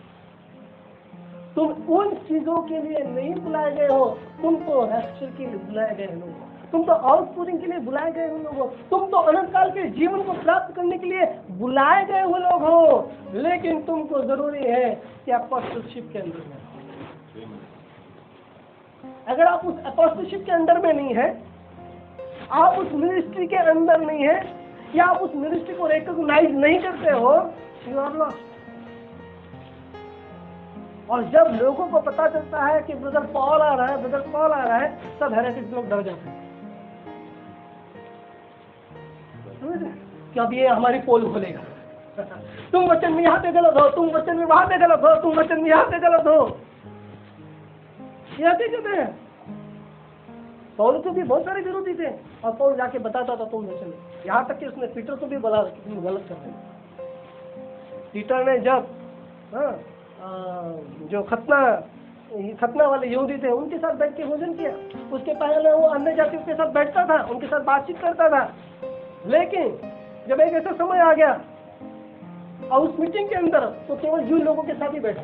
तुम उन चीज़ों के लिए नहीं बुलाए गए हो। तुमको रैप्चर के लिए बुलाए गए हो। तुम तो आउटपूरिंग के लिए बुलाए गए हुए लोग हो। तुम तो अनंत काल के जीवन को प्राप्त करने के लिए बुलाए गए हुए लोग हो। लेकिन तुमको जरूरी है कि अपोस्टलशिप के अंदर में, अगर आप उस अपोस्टलशिप के अंदर में नहीं है, आप उस मिनिस्ट्री के अंदर नहीं है, या आप उस मिनिस्ट्री को रिकॉग्नाइज नहीं करते हो, यू आर लॉस्ट। और जब लोगों को पता चलता है कि ब्रदर पॉल आ रहा है, ब्रदर पॉल आ रहा है, सब हेरेटिक्स लोग डर जाते हैं। कि अब ये हमारी पोल खोलेगा। तुम वचन में यहाँ पे गलत हो, तुम वचन में वहां पे गलत हो, तुम वचन में यहाँ पे गलत हो। यहाँ कहते हैं पौल को भी बहुत सारे विरोधी थे और पौल जाके बताता था तुम वचन। यहाँ तक कि उसने पीटर को भी बोला कि तुम गलत कर रहे हो। पीटर ने जब हाँ आ, जो खतना खतना वाले यहूदी थे उनके साथ बैठ के भोजन किया, उसके पहले वो अन्य जातियों के साथ बैठता था, उनके साथ बातचीत करता था। लेकिन जब एक ऐसा समय आ गया और उस मीटिंग के अंदर तो केवल यू लोगों के साथ ही बैठा।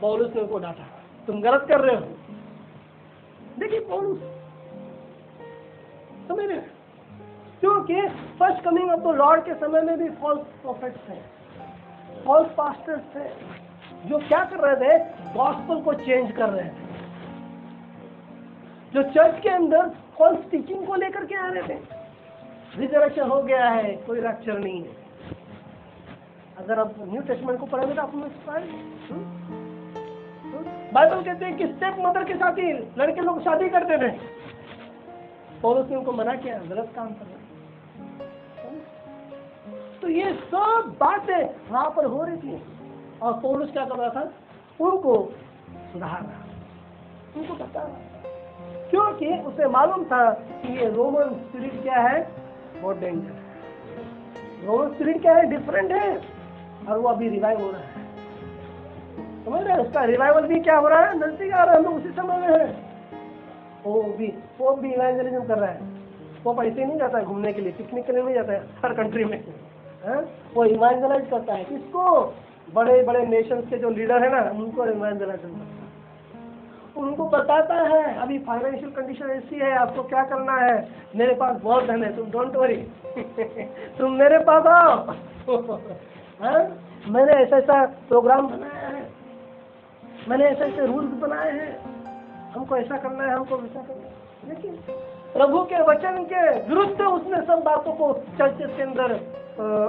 पौलुस ने उनको डांटा, तुम गलत कर रहे हो। देखिए पौलुस, समझ रहे, क्योंकि first coming of the Lord के समय में भी फॉल्स प्रोफेट्स थे, फॉल्स पास्टर्स थे, जो क्या कर रहे थे, गॉस्पेल को चेंज कर रहे थे, जो चर्च के अंदर फॉल्स टीचिंग को लेकर के आ रहे थे। रिजरेक्शन हो गया है, कोई रैप्चर नहीं है। अगर आप न्यू टेस्टामेंट को पढ़ेंगे तो आप बाइबल कहते हैं कि स्टेप मदर के साथ ही लड़के लोग शादी करते थे। पौलुस ने उनको मना किया, गलत काम कर रहे। तो ये सब बातें वहां पर हो रही थी और पौलुस क्या कर रहा था, उनको सुधार रहा, उनको बता रहा, क्योंकि उसे मालूम था कि ये रोमन स्पिरिट क्या है, बहुत डेंजर है। रोमन स्पिरिट क्या है, डिफरेंट है, और वो अभी रिवाइव हो रहा है, समझ रहे, उसका रिवाइवल भी क्या हो रहा है, नजदीक आ रहा है, हम लोग उसी समय में है। वो भी वो भी इवेंजलिज्म कर रहा है, वो ऐसे नहीं जाता है घूमने के लिए, पिकनिक के लिए नहीं जाता है हर कंट्री में, है? वो इवेंजलाइज करता है, इसको बड़े बड़े नेशंस के जो लीडर है ना, उनको इवेंजलाइज करता है, उनको बताता है अभी फाइनेंशियल कंडीशन ऐसी है, आपको क्या करना है, मेरे पास बहुत धन है, तुम डोंट वरी तुम मेरे पास आओ मैंने ऐसा ऐसा प्रोग्राम बनाया है, मैंने ऐसे ऐसे रूल्स बनाए हैं, हमको ऐसा करना है, हमको वैसा करना है। लेकिन प्रभु के वचन के विरुद्ध उसने सब बातों को चर्चेस के अंदर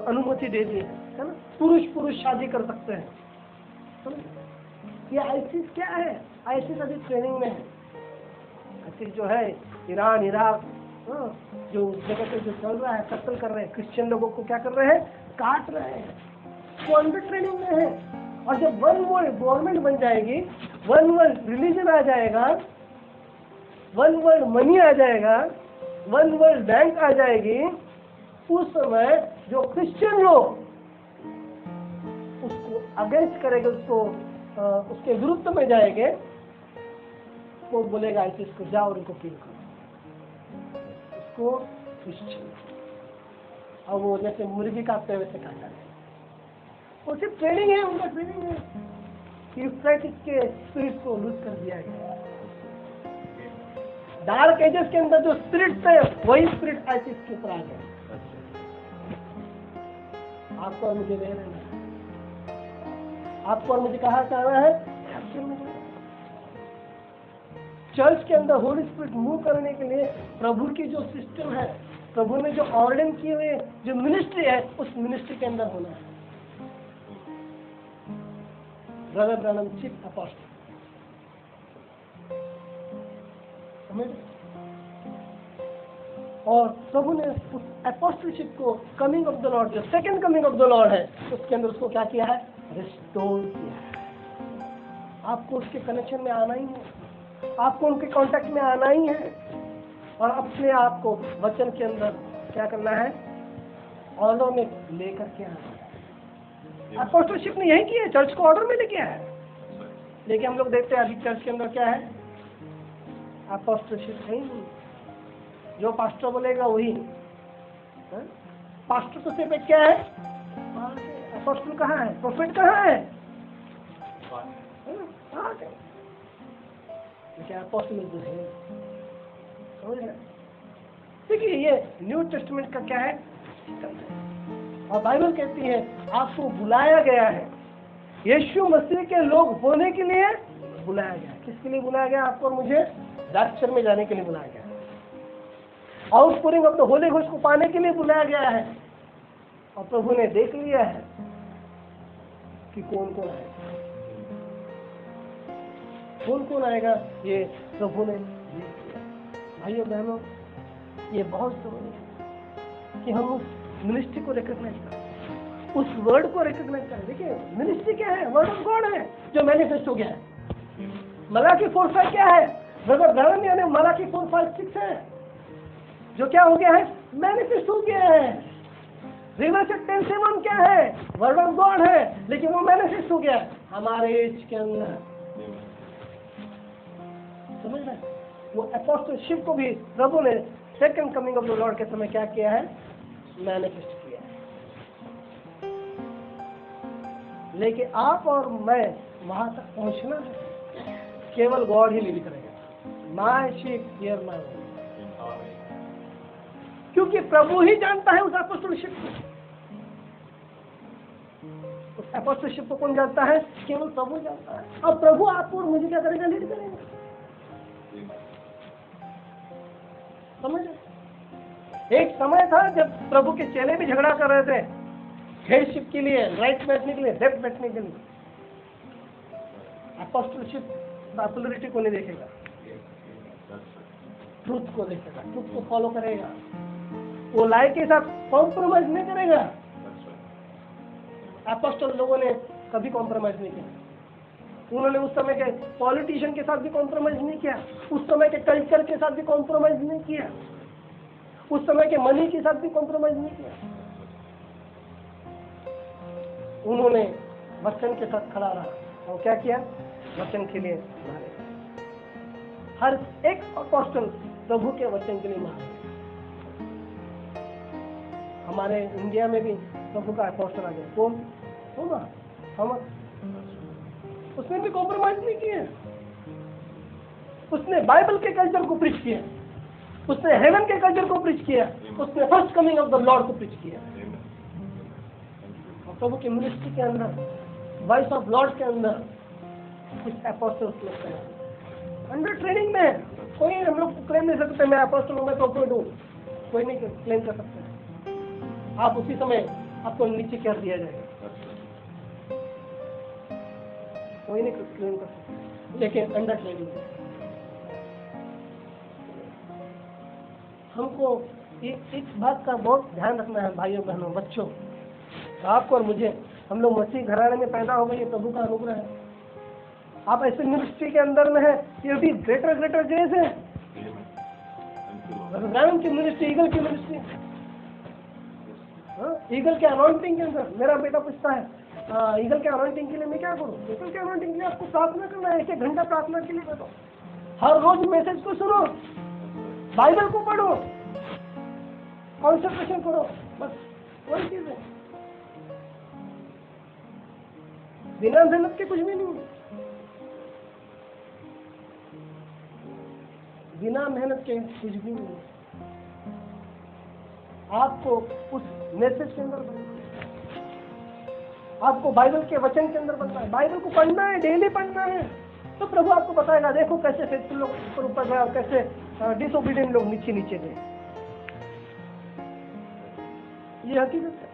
अनुमति दे दी है ना। पुरुष पुरुष शादी कर सकते हैं, तो ये आईसिस क्या है, आईसिस अभी ट्रेनिंग में है। आईसिस जो है ईरान इराक जो जगह पे जो चल रहा है, कत्ल कर रहे हैं, क्रिश्चियन लोगों को क्या कर रहे हैं, काट रहे हैं, वो अंडर ट्रेनिंग में है। और जब वन वर्ल्ड गवर्नमेंट बन जाएगी, वन वर्ल्ड रिलीजन आ जाएगा, वन वर्ल्ड मनी आ जाएगा, वन वर्ल्ड बैंक आ जाएगी, उस समय जो क्रिश्चियन लोग उसको अगेंस्ट करेंगे, उसको आ, उसके विरुद्ध में जाएंगे, वो बोलेगा आईसीस को जाओ और उनको किल करो, उसको क्रिश्चियन, और वो जैसे मुर्गी काटते हैं वैसे काटा है। वो सिर्फ ट्रेनिंग है, उनका ट्रेनिंग है, यूफ्रेटिस के स्पिरिट को लूज कर दिया गया। डार्क एजेस के अंदर जो स्पिरिट थे, वही स्पिरिट आईसीस के ऊपर आ गया। आपको और मुझे रहना है, आपको और मुझे कहा जा रहा है, चर्च के अंदर होली स्पिरिट मूव करने के लिए प्रभु की जो सिस्टम है, प्रभु ने जो ऑर्डर किए हुए जो मिनिस्ट्री है, उस मिनिस्ट्री के अंदर होना है। ब्रदर ब्रैडम चीफ अपोस्टल, और प्रभु ने उस अपोस्टलशिप को कमिंग ऑफ द लॉर्ड, जो second coming of the Lord है, उसके अंदर उसको क्या किया है, रिस्टोर किया है। आपको उसके कनेक्शन में आना ही है, आपको उनके कांटेक्ट में आना ही है, और अपने आप को वचन के अंदर क्या करना है, ऑर्डर में लेकर के आना है। अपोस्टलशिप ने यही किया है, चर्च को ऑर्डर में लेके आया है। लेकिन हम लोग देखते हैं अभी चर्च के अंदर क्या है, अपोस्टलशिप है ही नहीं, जो पास्टर बोलेगा वही। पास्टर तो सिर्फ क्या है, अपोस्टल कहाँ है, प्रोफेट कहाँ है, क्या अपोस्टल जो है, समझ रहे। देखिए ये न्यू टेस्टामेंट का क्या है, और बाइबल कहती है आपको बुलाया गया है, यीशु मसीह के लोग होने के लिए बुलाया गया। किसके लिए बुलाया गया, आपको और मुझे दाक्षर में जाने के लिए बुलाया गया है, आउटपोरिंग ऑफ द होली घोष को पाने के लिए बुलाया गया है। और प्रभु ने देख लिया है कि कौन कौन आएगा, कौन कौन आएगा, ये प्रभु ने देख लिया। भाइयों बहनों, ये बहुत जरूरी है कि हम उस मिनिस्ट्री को रिकॉग्नाइज करें, उस वर्ड को रिकॉग्नाइज करें। देखिए मिनिस्ट्री क्या है, वर्ड ऑफ गॉड है जो मैनिफेस्ट हो गया है। मलाकी फोर फाइव क्या है, ब्रदर ब्रैडम यानी मलाकी फोर फाइव सिक्स है, जो क्या हो गया है, मैनिफेस्ट हो गया है। रिवलेशन टेन सेवन क्या है, वर्ड ऑफ गॉड है, लेकिन वो मैनिफेस्ट हो गया है हमारे एज के अंदर, समझ रहे। वो अपोस्टलशिप को भी प्रभु ने second coming of the Lord के समय क्या किया है, मैनिफेस्ट किया। लेकिन आप और मैं वहाँ तक पहुँचना है, केवल गॉड ही लीड करेगा। My sheep hear my voice, क्योंकि प्रभु ही जानता है उस अपोस्टलशिप को। उस अपोस्टलशिप को कौन जानता है? केवल प्रभु जानता है। और प्रभु आपको और मुझे क्या करेगा? लीड करेगा। समझ? एक समय था जब प्रभु के चेले भी झगड़ा कर रहे थे हेडशिप के लिए, राइट बैठने के लिए, लेफ्ट बैठने के लिए। अपोस्टलशिप पॉपुलरिटी को नहीं देखेगा, ट्रुथ को देखेगा, ट्रुथ को फॉलो करेगा। वो लाइफ के साथ कॉम्प्रोमाइज नहीं करेगा। अपोस्टल लोगों ने कभी कॉम्प्रोमाइज नहीं किया। उन्होंने उस समय के पॉलिटिशियन के साथ भी कॉम्प्रोमाइज नहीं किया, उस समय के कल्चर के साथ भी कॉम्प्रोमाइज नहीं किया, उस समय के मनी के साथ भी कॉम्प्रोमाइज नहीं किया। उन्होंने वचन के साथ खड़ा रहा और क्या किया? वचन के लिए मारे। हर एक अपोस्टल प्रभु के वचन के लिए मारे। हमारे इंडिया में भी प्रभु का अपोस्टल आ गया। कौन? होगा हम। उसने भी कॉम्प्रोमाइज नहीं किया। उसने बाइबल के कल्चर को प्रीच किया, उसने हेवन के कल्चर को प्रीच किया, उसने first coming of the Lord को प्रीच किया। और प्रभु की मिनिस्ट्री के अंदर, वॉइस ऑफ लॉर्ड के अंदर कुछ अपोस्टल्स लोग हैं अंडर ट्रेनिंग में। कोई हम लोग क्लेम नहीं सकते मैं अपोस्टल हूं, मैं प्रॉफिट हूं, कोई नहीं क्लेम कर सकता। आप उसी समय आपको नीचे कर दिया जाएगा, कोई नहीं क्लेम कर सकता। लेकिन अंडर ट्रेनिंग हमको इस बात का बहुत ध्यान रखना है भाइयों बहनों बच्चों। आपको और मुझे, हम लोग मसीह घराने में पैदा हो गए, ये प्रभु का अनुग्रह है। आप ऐसे मिनिस्ट्री के अंदर में है, ये भी ग्रेटर ग्रेटर जेज है। ब्रदर की मिनिस्ट्री, ईगल की मिनिस्ट्री, ईगल के अनाउंटिंग के अंदर। मेरा बेटा पूछता है ईगल के अनाउंटिंग के लिए मैं क्या करूँ? ईगल के अनाउंटिंग के लिए आपको प्रार्थना करना है, एक एक घंटा प्रार्थना के लिए बैठो, हर रोज मैसेज को सुनो, बाइबल को पढ़ो, कॉन्सेंट्रेशन करो, बस वही चीज है। बिना मेहनत के कुछ भी नहीं है, बिना मेहनत के कुछ भी नहीं है। आपको उस मैसेज के अंदर बनना है, आपको बाइबल के वचन के अंदर बनना है, बाइबल को पढ़ना है, डेली पढ़ना है। तो प्रभु आपको बताएगा, देखो कैसे फेथफुल लोग ऊपर ऊपर गए और कैसे डिसोबीडिएंट लोग नीचे नीचे गए। ये हकीकत है,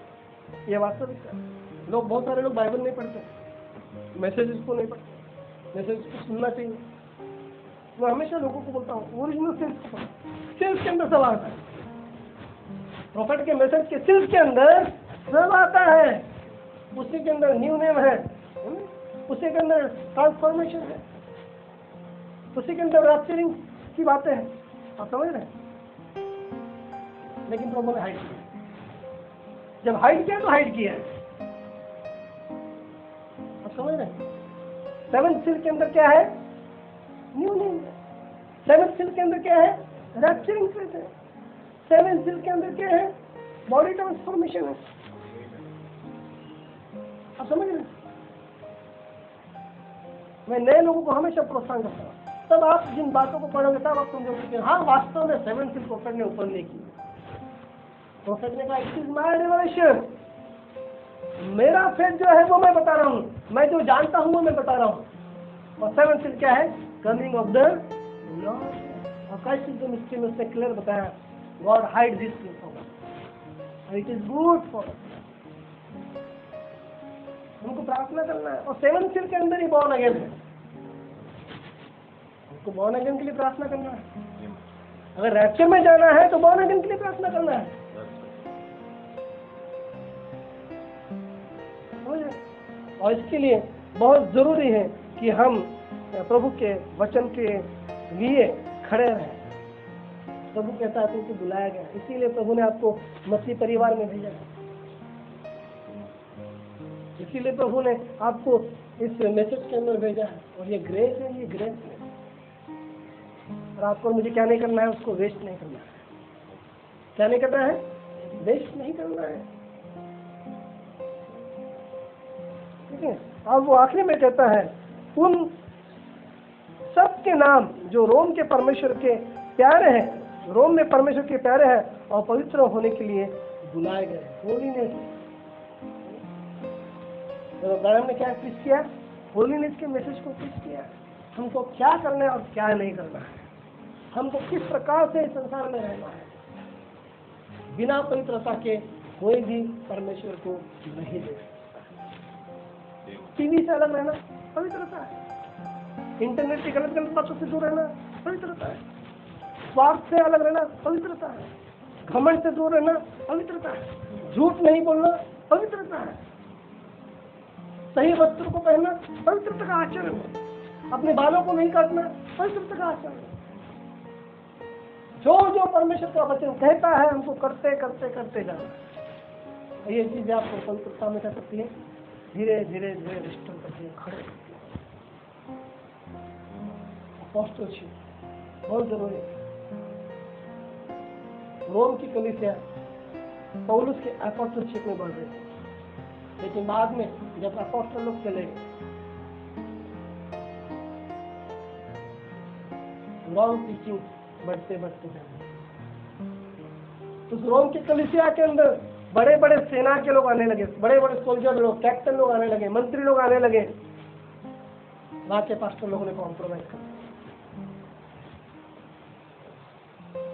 ये वास्तविक है। लोग, बहुत सारे लोग बाइबल नहीं पढ़ते, मैसेजेस को नहीं पढ़ते। मैसेजेस को सुनना चाहिए। मैं हमेशा लोगों को बोलता हूँ ओरिजिनल सेल्स को पढ़ो। सेल्स के अंदर सब आता है, प्रॉफिट के मैसेज के सेल्स के अंदर सब आता है। उसी के अंदर न्यू नेम है, उसी के अंदर ट्रांसफॉर्मेशन है, उसी के अंदर रैप्चरिंग की बातें हैं। आप समझ रहे हैं? लेकिन प्रभु ने हाइड किया। जब हाइड किया तो हाइड किया। आप समझ रहे हैं? सेवन सिल के अंदर क्या है? New name. सेवन सिल के अंदर क्या है? रैप्चरिंग फेथ है। सेवन सिल के अंदर क्या है? बॉडी ट्रांसफॉर्मेशन है। आप समझ रहे हैं? मैं नए लोगों को हमेशा प्रोत्साहन करता हूँ। तब आप जिन बातों को पढ़ोगे तब आप समझोगे हाँ वास्तव में सेवन सिल प्रोफेट ने ऊपर नहीं किया। प्रोफेट ने कहा इट इज माय रिवलेशन, मेरा फेथ जो है वो मैं बता रहा हूँ, मैं जो जानता हूँ वो मैं बता रहा हूँ। और सेवन सिल क्या है? Coming of the Lord. और कैसे जो मिस्ट्री में उसने क्लियर बताया God hide this thing for us, it is good for us. हमको प्रार्थना करना है। और सेवन सिल के अंदर ही बॉर्न अगेन है, हमको बॉर्न अगेन के लिए प्रार्थना करना है। अगर रैप्चर में जाना है तो बॉर्न अगेन के लिए प्रार्थना करना है। और इसके लिए बहुत जरूरी है कि हम प्रभु के वचन के लिए खड़े रहें। प्रभु कहता है तुमको बुलाया गया, इसीलिए प्रभु ने आपको मसीह परिवार में भेजा है, इसीलिए प्रभु ने आपको इस मैसेज के अंदर भेजा है। और ये ग्रेस है, ये ग्रेस है। और आपको मुझे क्या नहीं करना है? उसको वेस्ट नहीं करना है। क्या नहीं करना है? वेस्ट नहीं करना है। ठीक है। अब वो आखिरी में कहता है उन सब के नाम जो रोम के परमेश्वर के प्यारे हैं, रोम में परमेश्वर के प्यारे हैं और पवित्र होने के लिए बुलाए गए। होलीनेस, तो ब्रदर ने क्या प्रीच किया? होलीनेस के मैसेज को प्रीच किया। हमको क्या करना है और क्या नहीं करना है, हमको किस प्रकार से संसार में रहना है। बिना पवित्रता के कोई भी परमेश्वर को नहीं दे सकता। टीवी से अलग रहना पवित्रता है, इंटरनेट की गलत गलत बातों से दूर रहना पवित्रता है, स्वार्थ से अलग रहना पवित्रता है, घमंड से दूर रहना पवित्रता है, झूठ नहीं बोलना पवित्रता है, सही वस्त्र को पहनना पवित्रता का आचरण है, अपने बालों को नहीं काटना पवित्रता का आचरण है। जो जो परमेश्वर का वचन कहता है हमको करते करते करते जाना। ये चीजें आपको पवित्रता में कर सकती है, धीरे धीरे धीरे रिश्तों करके खड़े करती है। अपोस्टलशिप बहुत जरूरी है। रोम की कलीसिया पौलुस के अपोस्टलशिप में बढ़ रही है, लेकिन बाद में जब अपोस्टल लोग चले गए, रॉन्ग टीचिंग बढ़ते बढ़ते जाते। तो रोम के कलीसिया के अंदर बड़े बड़े सेना के लोग आने लगे, बड़े बड़े सोल्जर लोग, कैप्टन लोग आने लगे, मंत्री लोग आने लगे। वहां के पास्टर लोगों ने कॉम्प्रोमाइज कर दिया,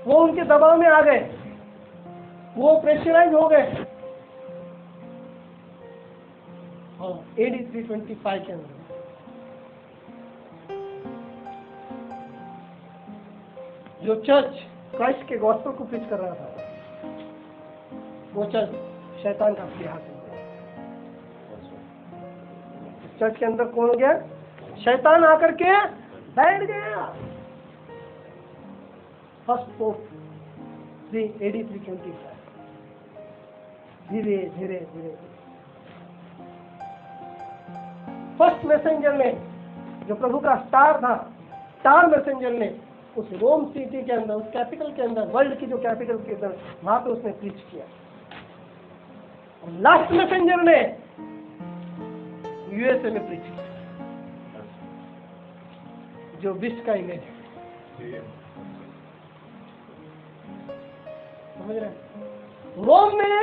वो उनके दबाव में आ गए, वो प्रेशराइज हो गए। और एडी तीन सौ पच्चीस के अंदर जो चर्च क्राइस्ट के गॉस्पेल को प्रीच कर रहा था, वो चर्च शैतान का प्रिय हाथ हो गया। चर्च के अंदर कौन गया? शैतान आकर के बैठ गया। First pope three AD three twenty five धीरे धीरे धीरे फर्स्ट मैसेंजर ने, जो प्रभु का स्टार था, स्टार मैसेंजर ने उस रोम सिटी के अंदर, उस कैपिटल के अंदर, वर्ल्ड की जो कैपिटल के अंदर, वहां पे उसने प्रीच किया। लास्ट मैसेंजर ने यूएसए में प्रीच किया, जो विश्व का इमेज है। समझ रहे हैं? रोम में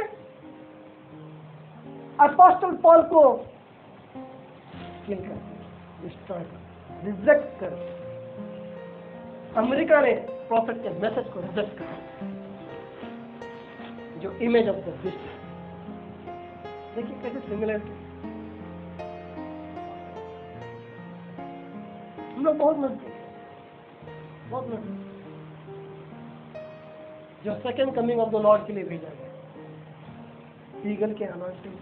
अपोस्टल पॉल को किल कर दिया, डिस्ट्रॉय कर, रिजेक्ट कर। अमेरिका ने प्रॉफिट के मैसेज को रिजेक्ट करा, जो इमेज ऑफ द बीस्ट है। देखिए कैसे सिमिलरिटी। हम लोग बहुत नजदीक बहुत नजदीक जो second coming of the Lord के लिए भेजा गया, ईगल के अनाउंसमेंट,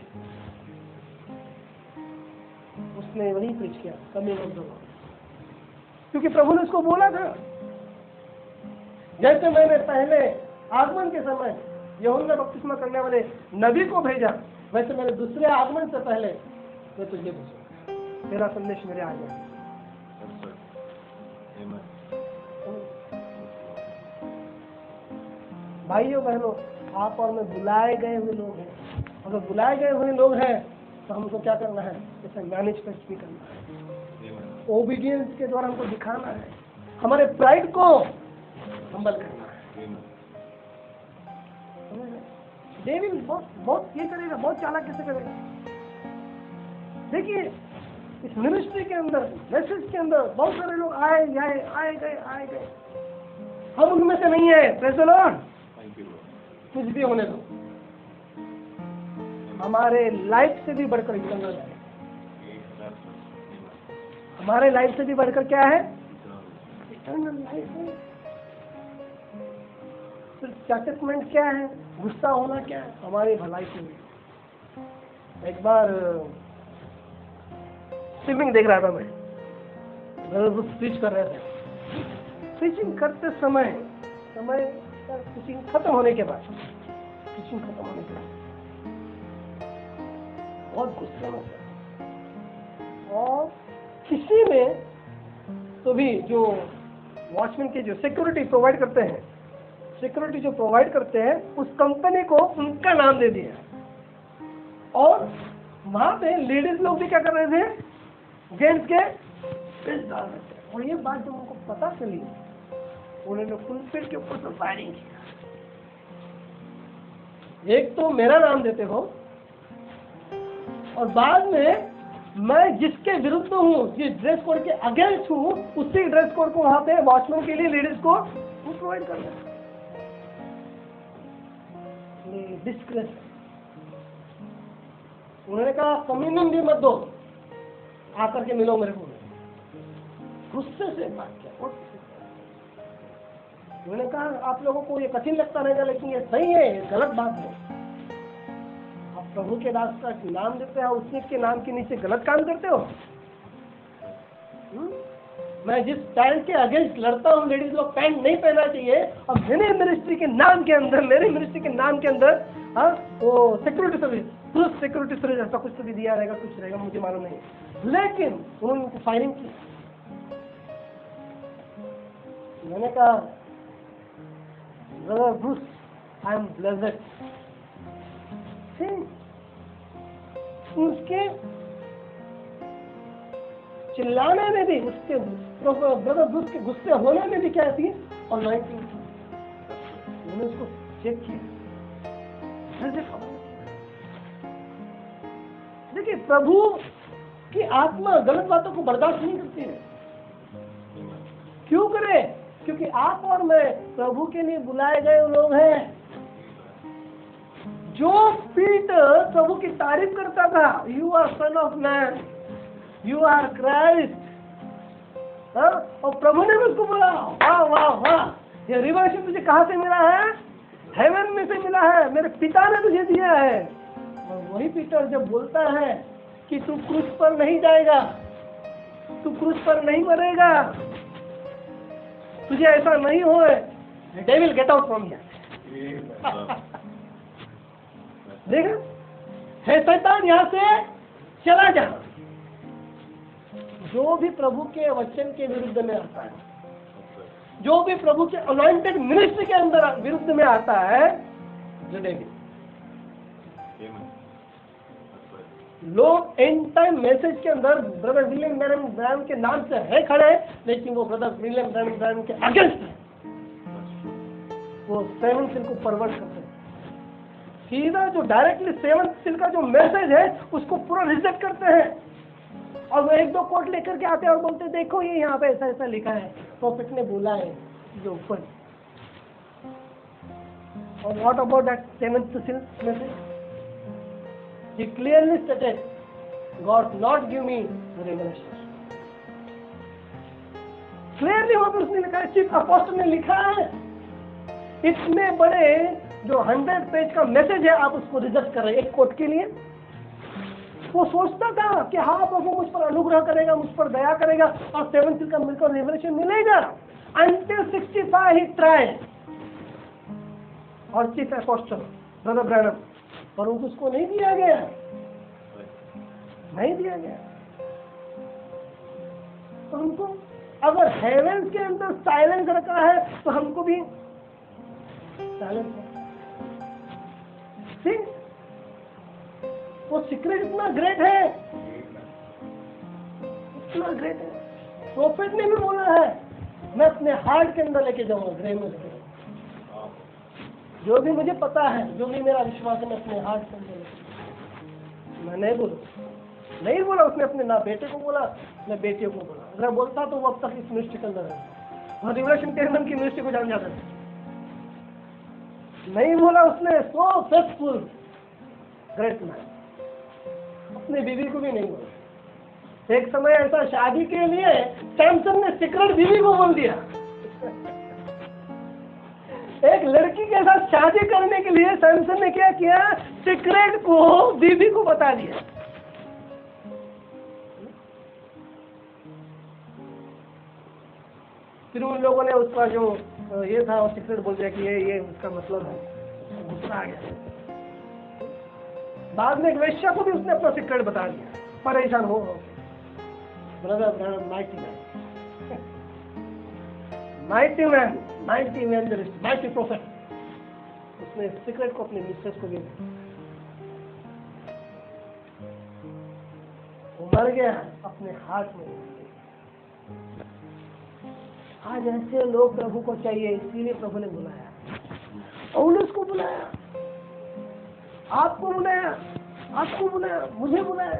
उसने वही प्रीच किया, कमिंग ऑफ द लॉर्ड, क्योंकि प्रभु ने उसको बोला था। जैसे मैंने पहले आगमन के समय यूहन्ना बपतिस्मा करने वाले नबी को भेजा, वैसे मैंने दूसरे आगमन से पहले मैं तुझे भेजूंगा, तेरा संदेश मेरे आ गया। भाइयों बहनों, आप और मैं बुलाए गए हुए लोग हैं। अगर बुलाए गए हुए लोग हैं तो हमको क्या करना है? इसे मैनेजमेंट भी करना है, ओबीडियंस के द्वारा हमको दिखाना है, हमारे प्राइड को हम्बल करना है। डेविल बहुत बहुत ये करेगा, बहुत चालाकी से करेगा। देखिए इस मिनिस्ट्री के अंदर, मैसेज के अंदर बहुत सारे लोग आए गए आए गए आए गए, हम उनमें से नहीं है। Praise the Lord. कुछ भी होने दो, हमारे लाइफ से भी बढ़कर इंटरनल है, हमारे लाइफ से भी बढ़कर क्या है? इंटरनल लाइफ है। चैटमेंट क्या है? गुस्सा होना क्या है? हमारी भलाई के लिए। एक बार स्विमिंग देख रहा था मैं, स्पीच कर रहे थे। स्पीचिंग करते समय समय स्पीचिंग खत्म होने के बाद स्पीचिंग खत्म होने के बाद बहुत गुस्सा होता, और किसी में तो भी जो वॉचमैन के जो सिक्योरिटी प्रोवाइड करते हैं, सिक्योरिटी जो प्रोवाइड करते हैं, उस कंपनी को उनका नाम दे दिया और वहाँ पे लेडीज लोग भी क्या कर रहे थे, जेंट्स के बिल डाल रहे थे। और ये बात जब उनको पता चली, उन्होंने फुल पेट के ऊपर तो फायरिंग किया। एक तो मेरा नाम देते हो और बाद में मैं जिसके विरुद्ध हूँ, जिस ड्रेस कोड के अगेंस्ट हूँ, उसी ड्रेस कोड को वहाँ पे वॉचमैन के लिए लेडीज को वो प्रोवाइड कर रहे हैं। डिस्क्रेस। उन्होंने कहा कमीनम भी मत दो, आकर के मिलो मेरे को। गुस्से से बात किया। उन्होंने कहा आप लोगों को ये कठिन लगता रहेगा, लेकिन ये सही है, ये गलत बात है। प्रभु के रास्ता के नाम देते हो, उसी के नाम के नीचे गलत काम करते हो। हुँ? मैं जिस पैंट के अगेंस्ट लड़ता हूँ, लेडीज लोग पैंट नहीं पहनना चाहिए, और मैंने मिनिस्ट्री के नाम के अंदर, मेरे मिनिस्ट्री के नाम के अंदर, हाँ वो सिक्योरिटी सर्विस, पुरुष सिक्योरिटी सर्विस ऐसा कुछ तो भी दिया रहेगा, कुछ रहेगा मुझे मालूम नहीं, लेकिन उन्होंने फायरिंग की। मैंने कहा brother Bruce I am blessed. उसके चिल्लाने में भी, उसके ब्रदर ब्रूस के गुस्से होने में भी क्या थी, और लाइन थी। मैंने उसको चेक किया। देखिए, प्रभु की आत्मा गलत बातों को बर्दाश्त नहीं करती है। क्यों करे? क्योंकि आप और मैं प्रभु के लिए बुलाए गए लोग हैं। जो पीटर प्रभु की तारीफ करता था, you are son of man, you are Christ, और प्रभु ने उसको बोला वाह वाह वाह, ये रिवलेशन तुझे कहाँ से मिला है? हेवन में से मिला है, मेरे पिता ने तुझे दिया है। और वही पीटर जब बोलता है कि तू क्रूस पर नहीं जाएगा, तू क्रूस पर नहीं मरेगा, तुझे ऐसा नहीं होए, devil get out from here. देखा, हे शैतान, यहाँ से चला जा। जो भी प्रभु के वचन के विरुद्ध में आता है, जो भी प्रभु के अनॉइंटेड मिनिस्ट्री के अंदर विरुद्ध में आता है, जड़ेगी। लोग एंड टाइम मैसेज के अंदर ब्रदर विलियम ब्रैडम ब्रैडम के नाम से है खड़े, लेकिन वो ब्रदर विलियम ब्रैडम ब्रैडम के अगेंस्ट है। वो सैमसन को परवर्ट करते हैं सीधा, जो डायरेक्टली सेवन सिल का जो मैसेज है उसको पूरा रिजेक्ट करते हैं, और वो एक दो कोट लेकर के आते हैं और बोलते हैं देखो ये यहाँ पे ऐसा ऐसा लिखा है, प्रॉफिट ने बोला है जो ऊपर। और what about that seven seal message? He clearly stated God not give me revelation. Clearly वहां पर उसने लिखा है, चीफ अपोस्टल ने लिखा है। इतने बड़े जो हंड्रेड पेज का मैसेज है, आप उसको रिजेक्ट कर रहे हैं एक कोट के लिए। वो सोचता था कि हाँ प्रभु मुझ पर अनुग्रह करेगा, मुझ पर दया करेगा, और सेवन सिल का मिलकर रिवलेशन मिलेगा। Until sixty five he try, और चीफ अपोस्टल ब्रदर ब्रैडम, पर उसको नहीं दिया गया, नहीं दिया गया। तो हमको अगर हेवेंस के अंदर साइलेंस रखा है, तो हमको भी साइलेंस। वो सीक्रेट इतना ग्रेट है, इतना ग्रेट है। प्रोफेट ने भी बोला है मैं अपने हार्ट के अंदर लेके जाऊंगा, ग्रे में लेके जाऊंगा, जो भी मुझे पता है, जो भी मेरा विश्वास है, मैं अपने हार्ट के अंदर। मैं नहीं बोला, नहीं बोला उसने अपने, ना बेटे को बोला ना बेटियों को बोला। अगर बोलता तो वो अब तक इस मिनिस्ट्री के अंदर है, और रिवलेशन टेंशन की मिनिस्ट्री को जान जाता है। नहीं बोला उसने, सो सक्सेसफुल ग्रेट मैन। अपने बीवी को भी नहीं बोला। एक समय ऐसा शादी के लिए सैमसन ने सीक्रेट बीवी को बोल दिया। एक लड़की के साथ शादी करने के लिए सैमसन ने क्या किया, सीक्रेट को बीवी को बता दिया। फिर उन लोगों ने उसका जो ये था वो सीक्रेट बोल दिया कि ये ये उसका मतलब है। गुस्सा आ गया। बाद में वेश्या को भी उसने अपना सीक्रेट बता दिया। परेशान हो गए। Brother Branham mighty man, mighty man, mighty evangelist, mighty prophet. उसने सीक्रेट को अपने मिसेस को भी डर गया अपने हाथ में। आज ऐसे लोग प्रभु को चाहिए, इसीलिए प्रभु ने बुलाया, पौलुस को बुलाया, आपको बुलाया, आपको बुलाया, मुझे बुलाया,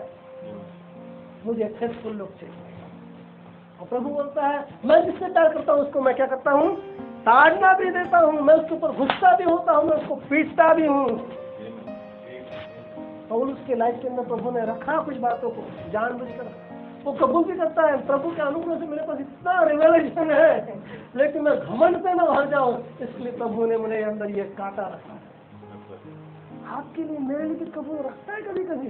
मुझे फेसफुल लोग चाहिए। और प्रभु बोलता है मैं जिससे प्यार करता हूँ उसको मैं क्या करता हूँ, ताड़ना भी देता हूँ, मैं उसके ऊपर गुस्सा भी होता हूँ, मैं उसको पीटता भी हूँ। पौलुस के लाइफ के अंदर प्रभु ने रखा कुछ बातों को जानबूझकर, वो कबूल भी करता है, प्रभु के अनुग्रह से मेरे पास इतना रिवलेशन है, लेकिन मैं घमंड पे ना भर जाऊँ, इसलिए प्रभु ने मेरे अंदर ये कांटा रखा। आपके लिए मेरे लिए प्रभु रखता है कभी कभी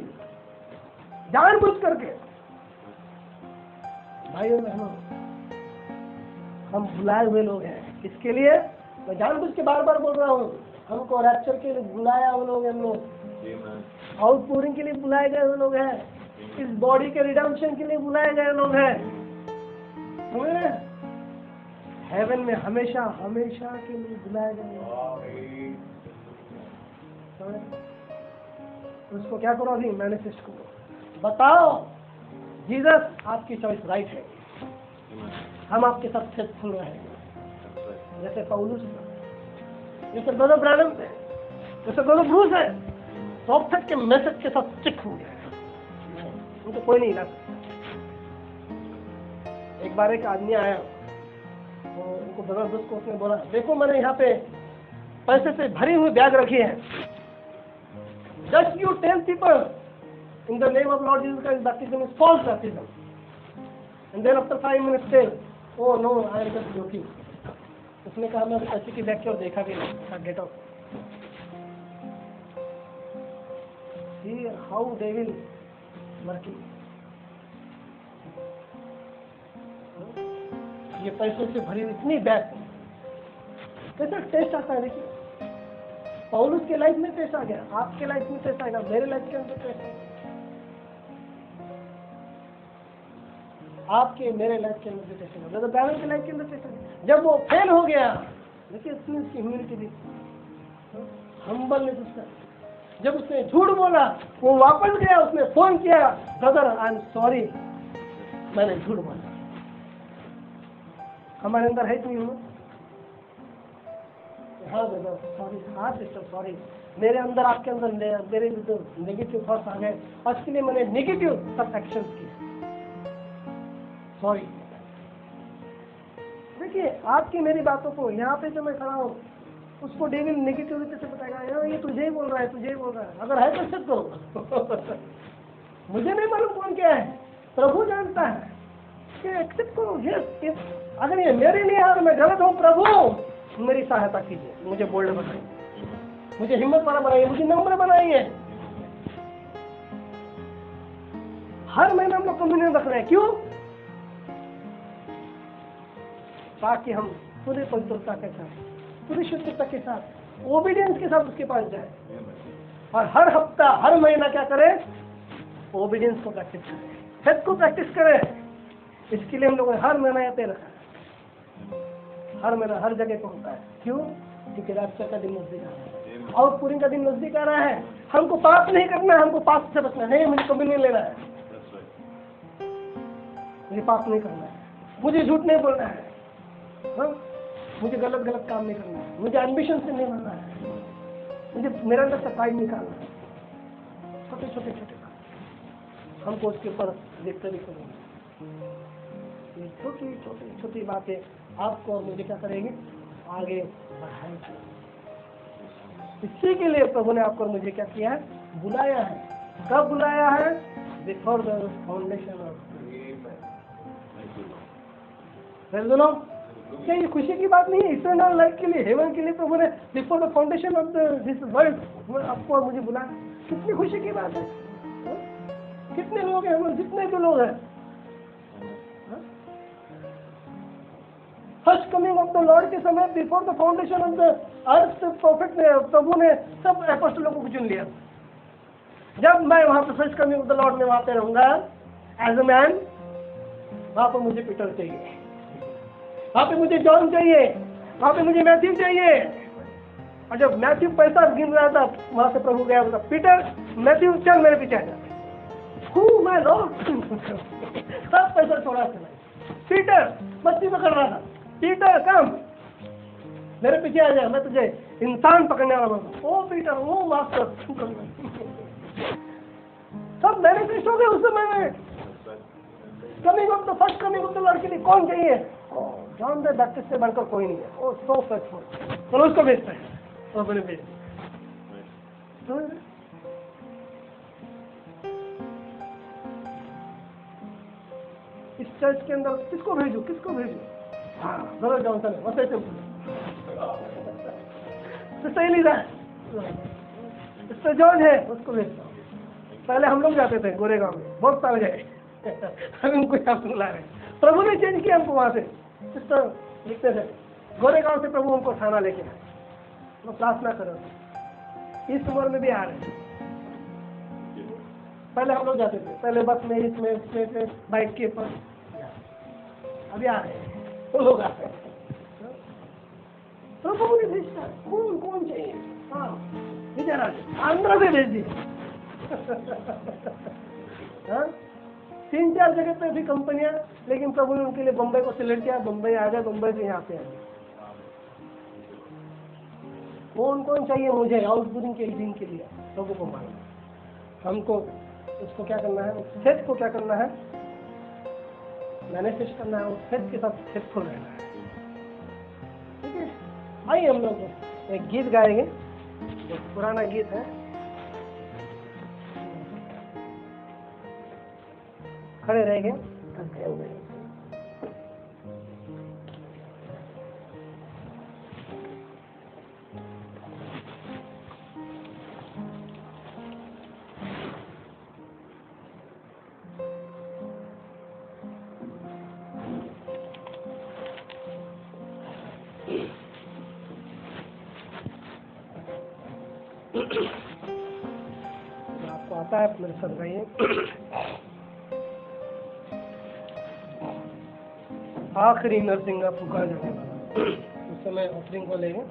जानबूझ करके। भाइयों बहनों, हम बुलाए हुए लोग हैं, इसके लिए मैं जानबूझ के बार बार बोल रहा हूँ, हमको रैप्चर के लिए बुलाया हुआ लोग हैं, हम लोग आउट पोरिंग के लिए बुलाए गए हुए लोग हैं, इस बॉडी के रिडम्पशन के लिए बुलाए गए लोग हैं। हेवन में हमेशा हमेशा के लिए बुलाए गए। उसको क्या करो, अभी मैनिफेस्ट करो, बताओ जीसस आपकी चॉइस राइट है, हम आपके साथ फेथफुल रहेंगे। जैसे पौलुस, जैसे ब्रदर ब्रैडम है, जैसे ब्रदर ब्रूस है, प्रॉफिट के मैसेज के साथ स्टिक हो गए, उनको कोई नहीं ला सकता। एक बार एक आदमी आया, तो उनको बगैर दोस्त को उसने बोला, देखो मैंने यहाँ पे पैसे से भरी हुई बैग रखी है, just you tell people in the name of Lord Jesus Christ baptism is false baptism, and then after five minutes tell oh no I am just joking. उसने कहा मैं पैसे की बैग की ओर देखा भी नहीं, get out. See how they will ये पैसों से भरी इतनी बैग, कैसा टेस्ट आता है। देखिए पौलुस के लाइफ में टेस्ट आ गया, आपके लाइफ में टेस्ट आएगा, मेरे लाइफ के अंदर टेस्ट आएगा, आपके मेरे लाइफ के अंदर टेस्ट आएगा, ब्रदर ब्रैडम के लाइफ के अंदर टेस्ट आएगा। जब वो फेल हो गया, देखिए इतनी उसकी ह्यूमिलिटी थी, हम्बलनेस उसका। जब उसने झूठ बोला, वो वापस गया, उसने फोन किया, ब्रदर आई एम सॉरी मैंने झूठ बोला। हमारे अंदर है इतनी हिम्मत? हाँ ब्रदर सॉरी, हाँ सिस्टर सॉरी, मेरे अंदर आपके अंदर मेरे अंदर नेगेटिव थॉट्स आ गए, उसके लिए मैंने नेगेटिव सब एक्शंस किए, सॉरी। देखिए आपकी मेरी बातों को, यहाँ पे जो मैं खड़ा हूँ उसको डेविल नेगेटिव से बताएगा, यार ये तुझे ही बोल रहा है, तुझे ही बोल रहा है। अगर है तो सच करो, मुझे नहीं मालूम कौन क्या है, प्रभु जानता है, एक्सेप्ट करो। यस, अगर ये मेरे लिए है और मैं गलत हूँ, प्रभु मेरी सहायता कीजिए, मुझे बोल्ड बनाइए, मुझे हिम्मत वाला बनाइए, मुझे नम्र बनाइए। हर महीने हम लोग कम्युनियन रख रहे हैं, क्यों? ताकि हम पूरी पवित्रता के साथ, पूरी शुद्धता के साथ, ओबिडियंस के साथ उसके पास जाए, और हर हफ्ता हर महीना क्या करें, ओबिडियंस को प्रैक्टिस करें, हेल्थ को प्रैक्टिस करें। इसके लिए हम लोगों ने हर महीना यहाँ पे रखा, हर महीना हर जगह पे होता है। क्यों? क्योंकि रास्ते का दिन नजदीक आ रहा है, और पूरी का दिन नजदीक आ रहा है। हमको पाप नहीं करना है, हमको पाप से बचना नहीं, मुझे कभी नहीं लेना है, मुझे पाप नहीं करना है, मुझे झूठ नहीं बोलना है, हा? मुझे गलत गलत काम नहीं करना है, मुझे एम्बिशन से नहीं बनना है, मुझे मेरा अंदर से प्राइड निकालना है, छोटे छोटे छोटे काम हमको उसके ऊपर देखते भी करेंगे। ये छोटी छोटी छोटी बातें आपको और मुझे क्या करेंगे, आगे बढ़ाएंगे। इसी के लिए प्रभु ने आपको और मुझे क्या किया है, बुलाया है। कब बुलाया है? बिफोर द फाउंडेशन ऑफ, क्या ये खुशी की बात नहीं है? इटर्नल लाइफ के लिए, हेवन के लिए प्रभु ने before the foundation of this world आपको और मुझे बुलाया। कितनी खुशी की बात है। हा? कितने लोग हैं, हम जितने भी लोग हैं, first coming of the Lord के समय before the foundation of the earth prophet ने, प्रभु ने सब एपोस्टलों को चुन लिया। जब मैं वहाँ पर first coming of the Lord में वहाँ पे रहूंगा एज अ मैन, वहाँ पर मुझे पीटर चाहिए, वहाँ पे मुझे जॉन चाहिए, वहाँ पे मुझे मत्थी चाहिए। और जब मत्थी पैसा गिन रहा था, वहाँ से प्रभु गया, पीटर मत्थी चल मेरे पीछे आ जाते, हूँ मैं लॉर्ड। सब पैसा छोड़ा था। पीटर मछली पकड़ रहा था। पीटर कम मेरे पीछे आ जाए, मैं तुझे इंसान पकड़ने वाला हूँ। ओ पीटर वो मास्टर सब मैंने फिस्ट हो गए उस समय में। Coming of the first coming of the Lord के लिए कौन चाहिए? जॉन द बैप्टिस्ट से बढ़कर कोई नहीं है। ओ सो फेथफुल। चलो उसको भेजते हैं। और बड़े भेज इस चर्च के अंदर किसको भेजू किसको भेजू? हाँ जरा जाऊँ चले वैसे चलते सही इससे जॉन है उसको भेजता हूँ। पहले हम लोग जाते थे गोरेगांव में, बहुत साल गए। हम उनको यहाँ से बुला रहे हैं। प्रभु ने चेंज किया हमको वहाँ से। सिस्टर लिखते थे गोरेगांव से प्रभु हमको थाना लेके आए। वो प्रार्थना करो इस उम्र में भी आ रहे हैं। पहले हम लोग जाते थे, पहले बस में इसमें इसमें बाइक के ऊपर। अभी आ रहे हैं वो लोग आ रहे हैं। प्रभु ने भेजता कौन कौन चाहिए? हाँ बेचारा आंध्र से भेज दिए। हाँ तीन चार जगह पे भी कंपनियां, लेकिन प्रभु ने उनके लिए बम्बई को सिलेक्ट किया। बम्बई आ गए, बम्बई से यहाँ पे आ गए। कौन कौन चाहिए मुझे आउटबोरिंग के दिन के लिए? प्रभु को मालूम हमको उसको क्या करना है, सेट को क्या करना है, मैनिफेस्ट करना है। उस सेट के साथ सेटफुल रहना है। ठीक है भाई, हम लोग एक गीत गाएंगे जो पुराना गीत है। खड़े रहेंगे आपको आता है मेरे साथ गाइए। आखिरी नरसिंगा पुकार जाने वाला। उस समय ऑफरिंग को लेंगे।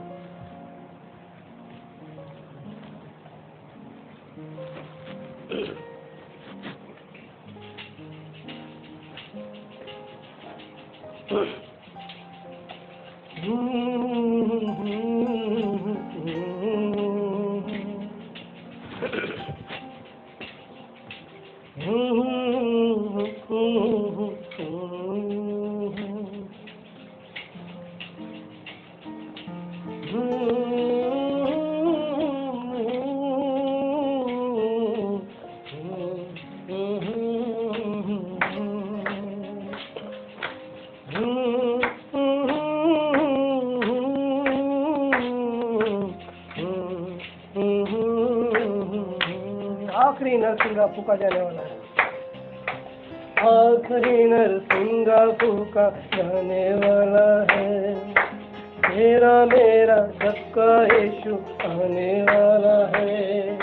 पुका जाने वाला है। आखिरी नरसिंगा पुका जाने वाला है। मेरा मेरा सबका यीशु आने वाला है।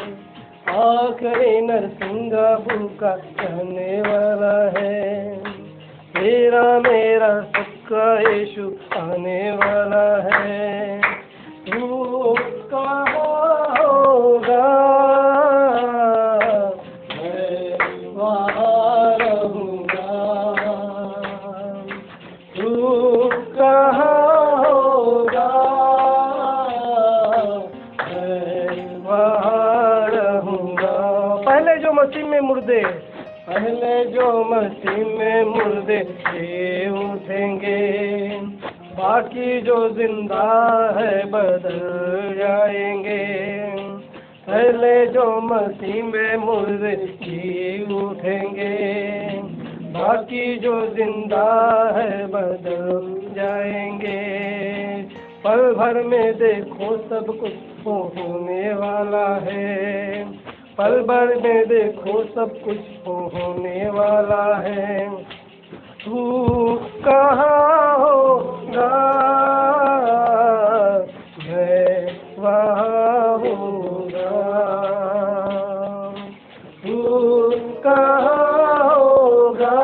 आखिरी नरसिंगा पुका जाने वाला है। मेरा मेरा सबका यीशु आने वाला है। तू कहाँ होगा मुर्दे पहले जो मसीह में मुर्दे ये उठेंगे, बाकी जो जिंदा है बदल जाएंगे। पहले जो मसीह में मुर्दे ये उठेंगे, बाकी जो जिंदा है बदल जाएंगे। पल भर में देखो सब कुछ होने वाला है। पल भर में देखो सब कुछ होने वाला है। तू कहाँ होगा मैं वहाँ होगा। तू कहाँ होगा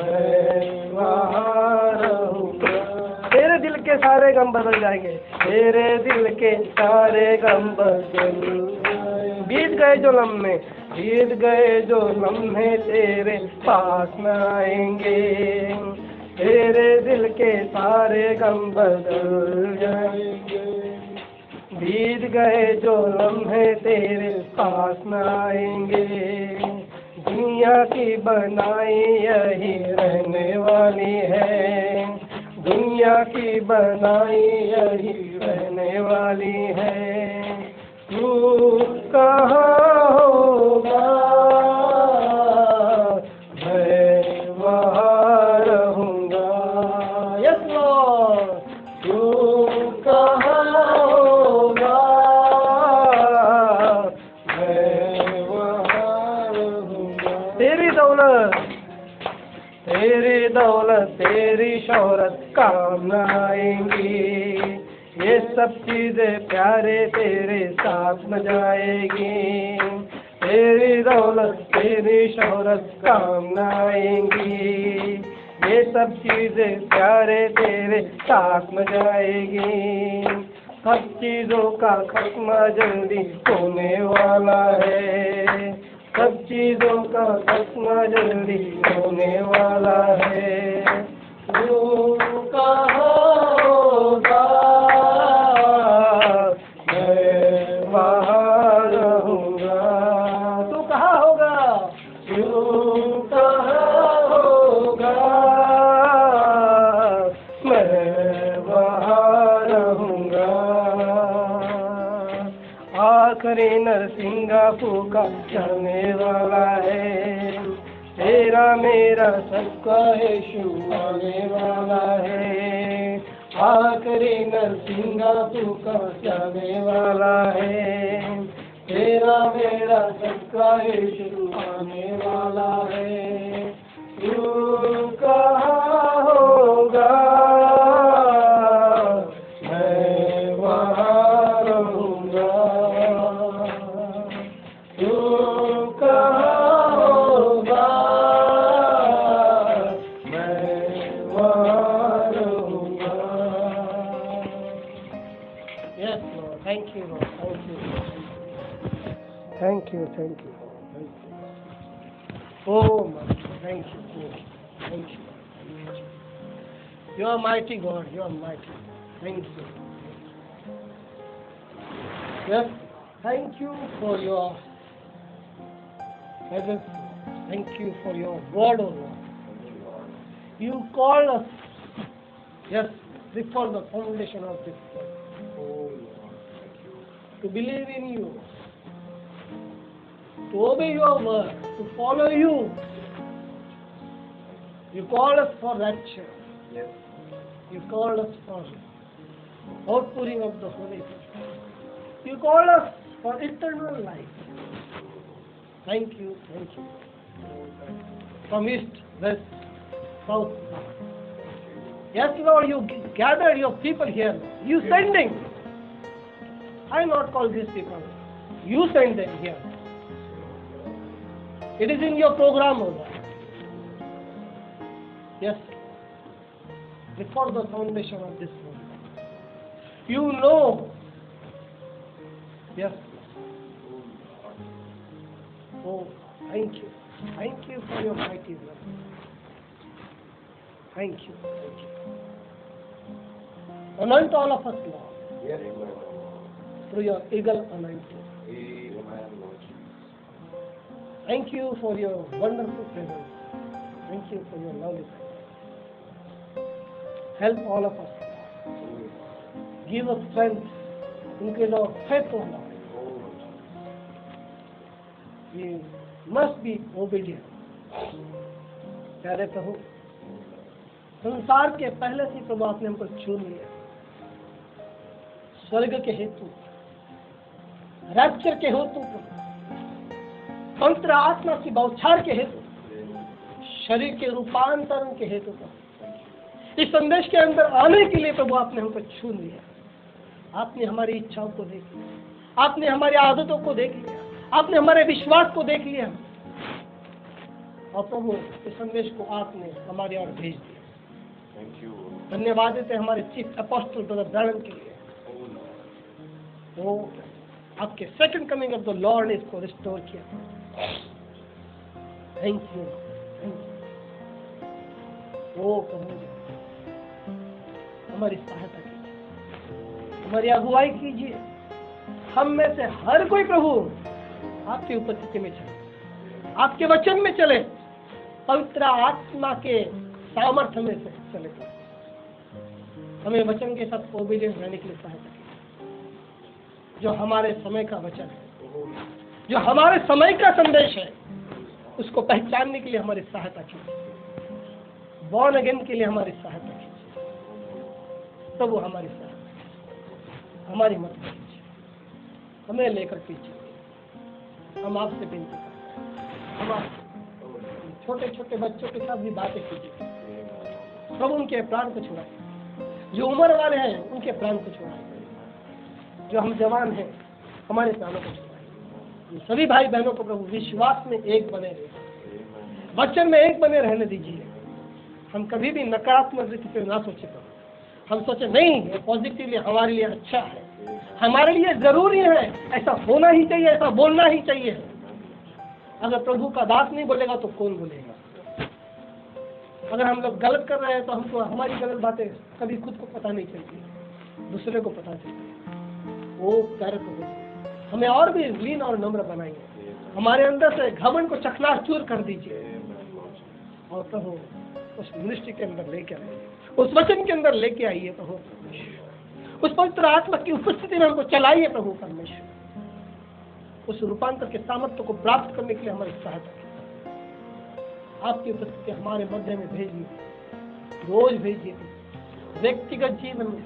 मैं वहाँ रहूँगा। तेरे दिल के सारे गम बदल जाएंगे। मेरे दिल के सारे गम बीत गए जो लम्हे, बीत गए जो लम्हे तेरे पास न आएंगे। तेरे दिल के सारे गम बदल जाएंगे, बीत गए जो लम्हे तेरे पास न आएंगे। दुनिया की बनाई यही रहने वाली है, दुनिया की बनाई यही रहने वाली है। तू कहाँ होगा, मैं वहाँ रहूँगा। Yes Lord. तू कहाँ होगा, मैं वहाँ रहूँगा। तेरी दौलत, तेरी दौलत, तेरी शौहरत काम न आएंगी। ये सब चीज़ें प्यारे तेरे साथ न जाएगी। तेरी दौलत, तेरी शोहरत काम न आएंगी। ये सब चीज़ें प्यारे तेरे साथ न जाएगी। सब चीज़ों का खत्मा जल्दी होने वाला है, सब चीज़ों का खत्मा जल्दी होने वाला है। तू कहाँ होगा, नरसिंगा फूका चलने वाला है। तेरा मेरा सबका यीशु आने वाला है। आखिरी नरसिंगा फूका चलने वाला है। तेरा मेरा सबका यीशु आने वाला है। तू कहाँ होगा, thank you. Oh thank you, thank you. You are mighty God, you are mighty. Thank you, Yes, thank you for your presence. Thank you for your word, O Lord. You called us, yes, before the foundation of this world. Oh Lord, thank you. To believe in you, to obey your word, to follow you. You called us for rapture. Yes. You called us for outpouring of the Holy Spirit. You called us for eternal life. Thank you, thank you. From east, west, south, north. Yes, Lord, you gathered your people here. You sending. I not call these people. You send them here. It is in your program, O Lord. Yes. Before the foundation of this world, you know. Yes. Oh, thank you, thank you for your mighty love. Thank you, thank you. Anoint all of us, Lord. Yes, Lord. Through your eagle anointing. Amen, Lord. Thank you for your wonderful presence. Thank you for your lovely presence. Help all of us. Give us strength. Increase our faith, O Lord. We must be obedient. प्यारे प्रभु, संसार के पहले से प्रभु आपने हमको चुन लिया स्वर्ग के हेतु, रैप्चर के हेतु, पवित्र आत्मा की बौछार के हेतु, शरीर के रूपांतरण के हेतु पर, इस संदेश के अंदर आने के लिए प्रभु आपने हमको छू लिया। आपने हमारी इच्छाओं को देख लिया, आपने हमारी आदतों को देख लिया, आपने हमारे विश्वास को देख लिया, और प्रभु इस संदेश को आपने हमारे और भेज दिया। धन्यवाद देते हमारे चीफ अपोस्टल ब्रदर ब्रैडम के लिए, वो आपके second coming of the Lord ने इसको रिस्टोर किया। थैंक यू, वो हमारी सहायता कीजिए, हमारी अगुवाई कीजिए। हम में से हर कोई प्रभु आपकी उपस्थिति में चले, आपके वचन में चले, पवित्र आत्मा के सामर्थ्य में से चले। हमें वचन के साथ ओबीडियंस रहने के लिए सहायता कीजिए। जो हमारे समय का वचन है, जो हमारे समय का संदेश है, उसको पहचानने के लिए हमारी सहायता कीजिए। बॉर्न अगेन के लिए हमारी सहायता कीजिए। तो वो हमारी सहायता, हमारी मदद कीजिए, हमें लेकर पीछे। हम आपसे विनती करते हैं, हम आप छोटे छोटे बच्चों के साथ भी बातें कीजिए प्रभु। तो उनके प्राण को छुड़ाए, जो उम्र वाले हैं उनके प्राण को छुड़ाए, जो हम जवान हैं हमारे प्राणों को छुड़ाए। सभी भाई बहनों को प्रभु विश्वास में एक बने रहे, वचन में एक बने रहने दीजिए। हम कभी भी नकारात्मक रीति से ना सोचे प्रभु, हम सोचे नहीं ये पॉजिटिवली हमारे लिए अच्छा है, हमारे लिए जरूरी है, ऐसा होना ही चाहिए, ऐसा बोलना ही चाहिए। अगर प्रभु का दास नहीं बोलेगा तो कौन बोलेगा? अगर हम लोग गलत कर रहे हैं तो हमको हमारी गलत बातें कभी खुद को पता नहीं चलती, दूसरे को पता चलती। वो प्यारे प्रभु हमें और भी लीन और नम्र बनाइए, हमारे अंदर से घमंड को चकनाचूर कर दीजिए और प्रभु उस मिनिस्ट्री के अंदर लेके आइए, उस वचन के अंदर लेके आइए प्रभु। उस पवित्र आत्मा की उपस्थिति में हमको चलाइए प्रभु परमेश्वर। उस रूपांतर के सामर्थ्य को प्राप्त करने के लिए हमारी सहायता कीजिए। आपकी उपस्थिति हमारे मध्य में भेजिए, रोज भेजिए व्यक्तिगत जीवन में,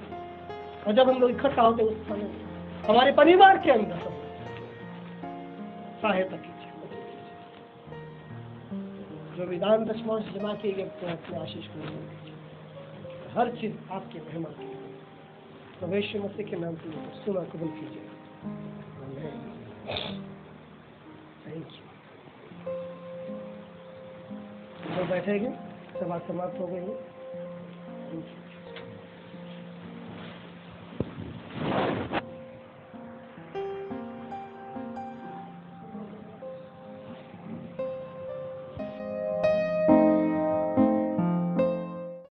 और जब हम लोग इकट्ठा होते उस समय हमारे परिवार के अंदर सहायता कीजिए। जो विधान दशमांश जमा किए गए आशीष को, हर चीज आपके मेहमान की प्रभु यीशु मसीह के नाम से सुना कबूल कीजिए। Thank you. हम बैठेंगे, सभा समाप्त हो गई है।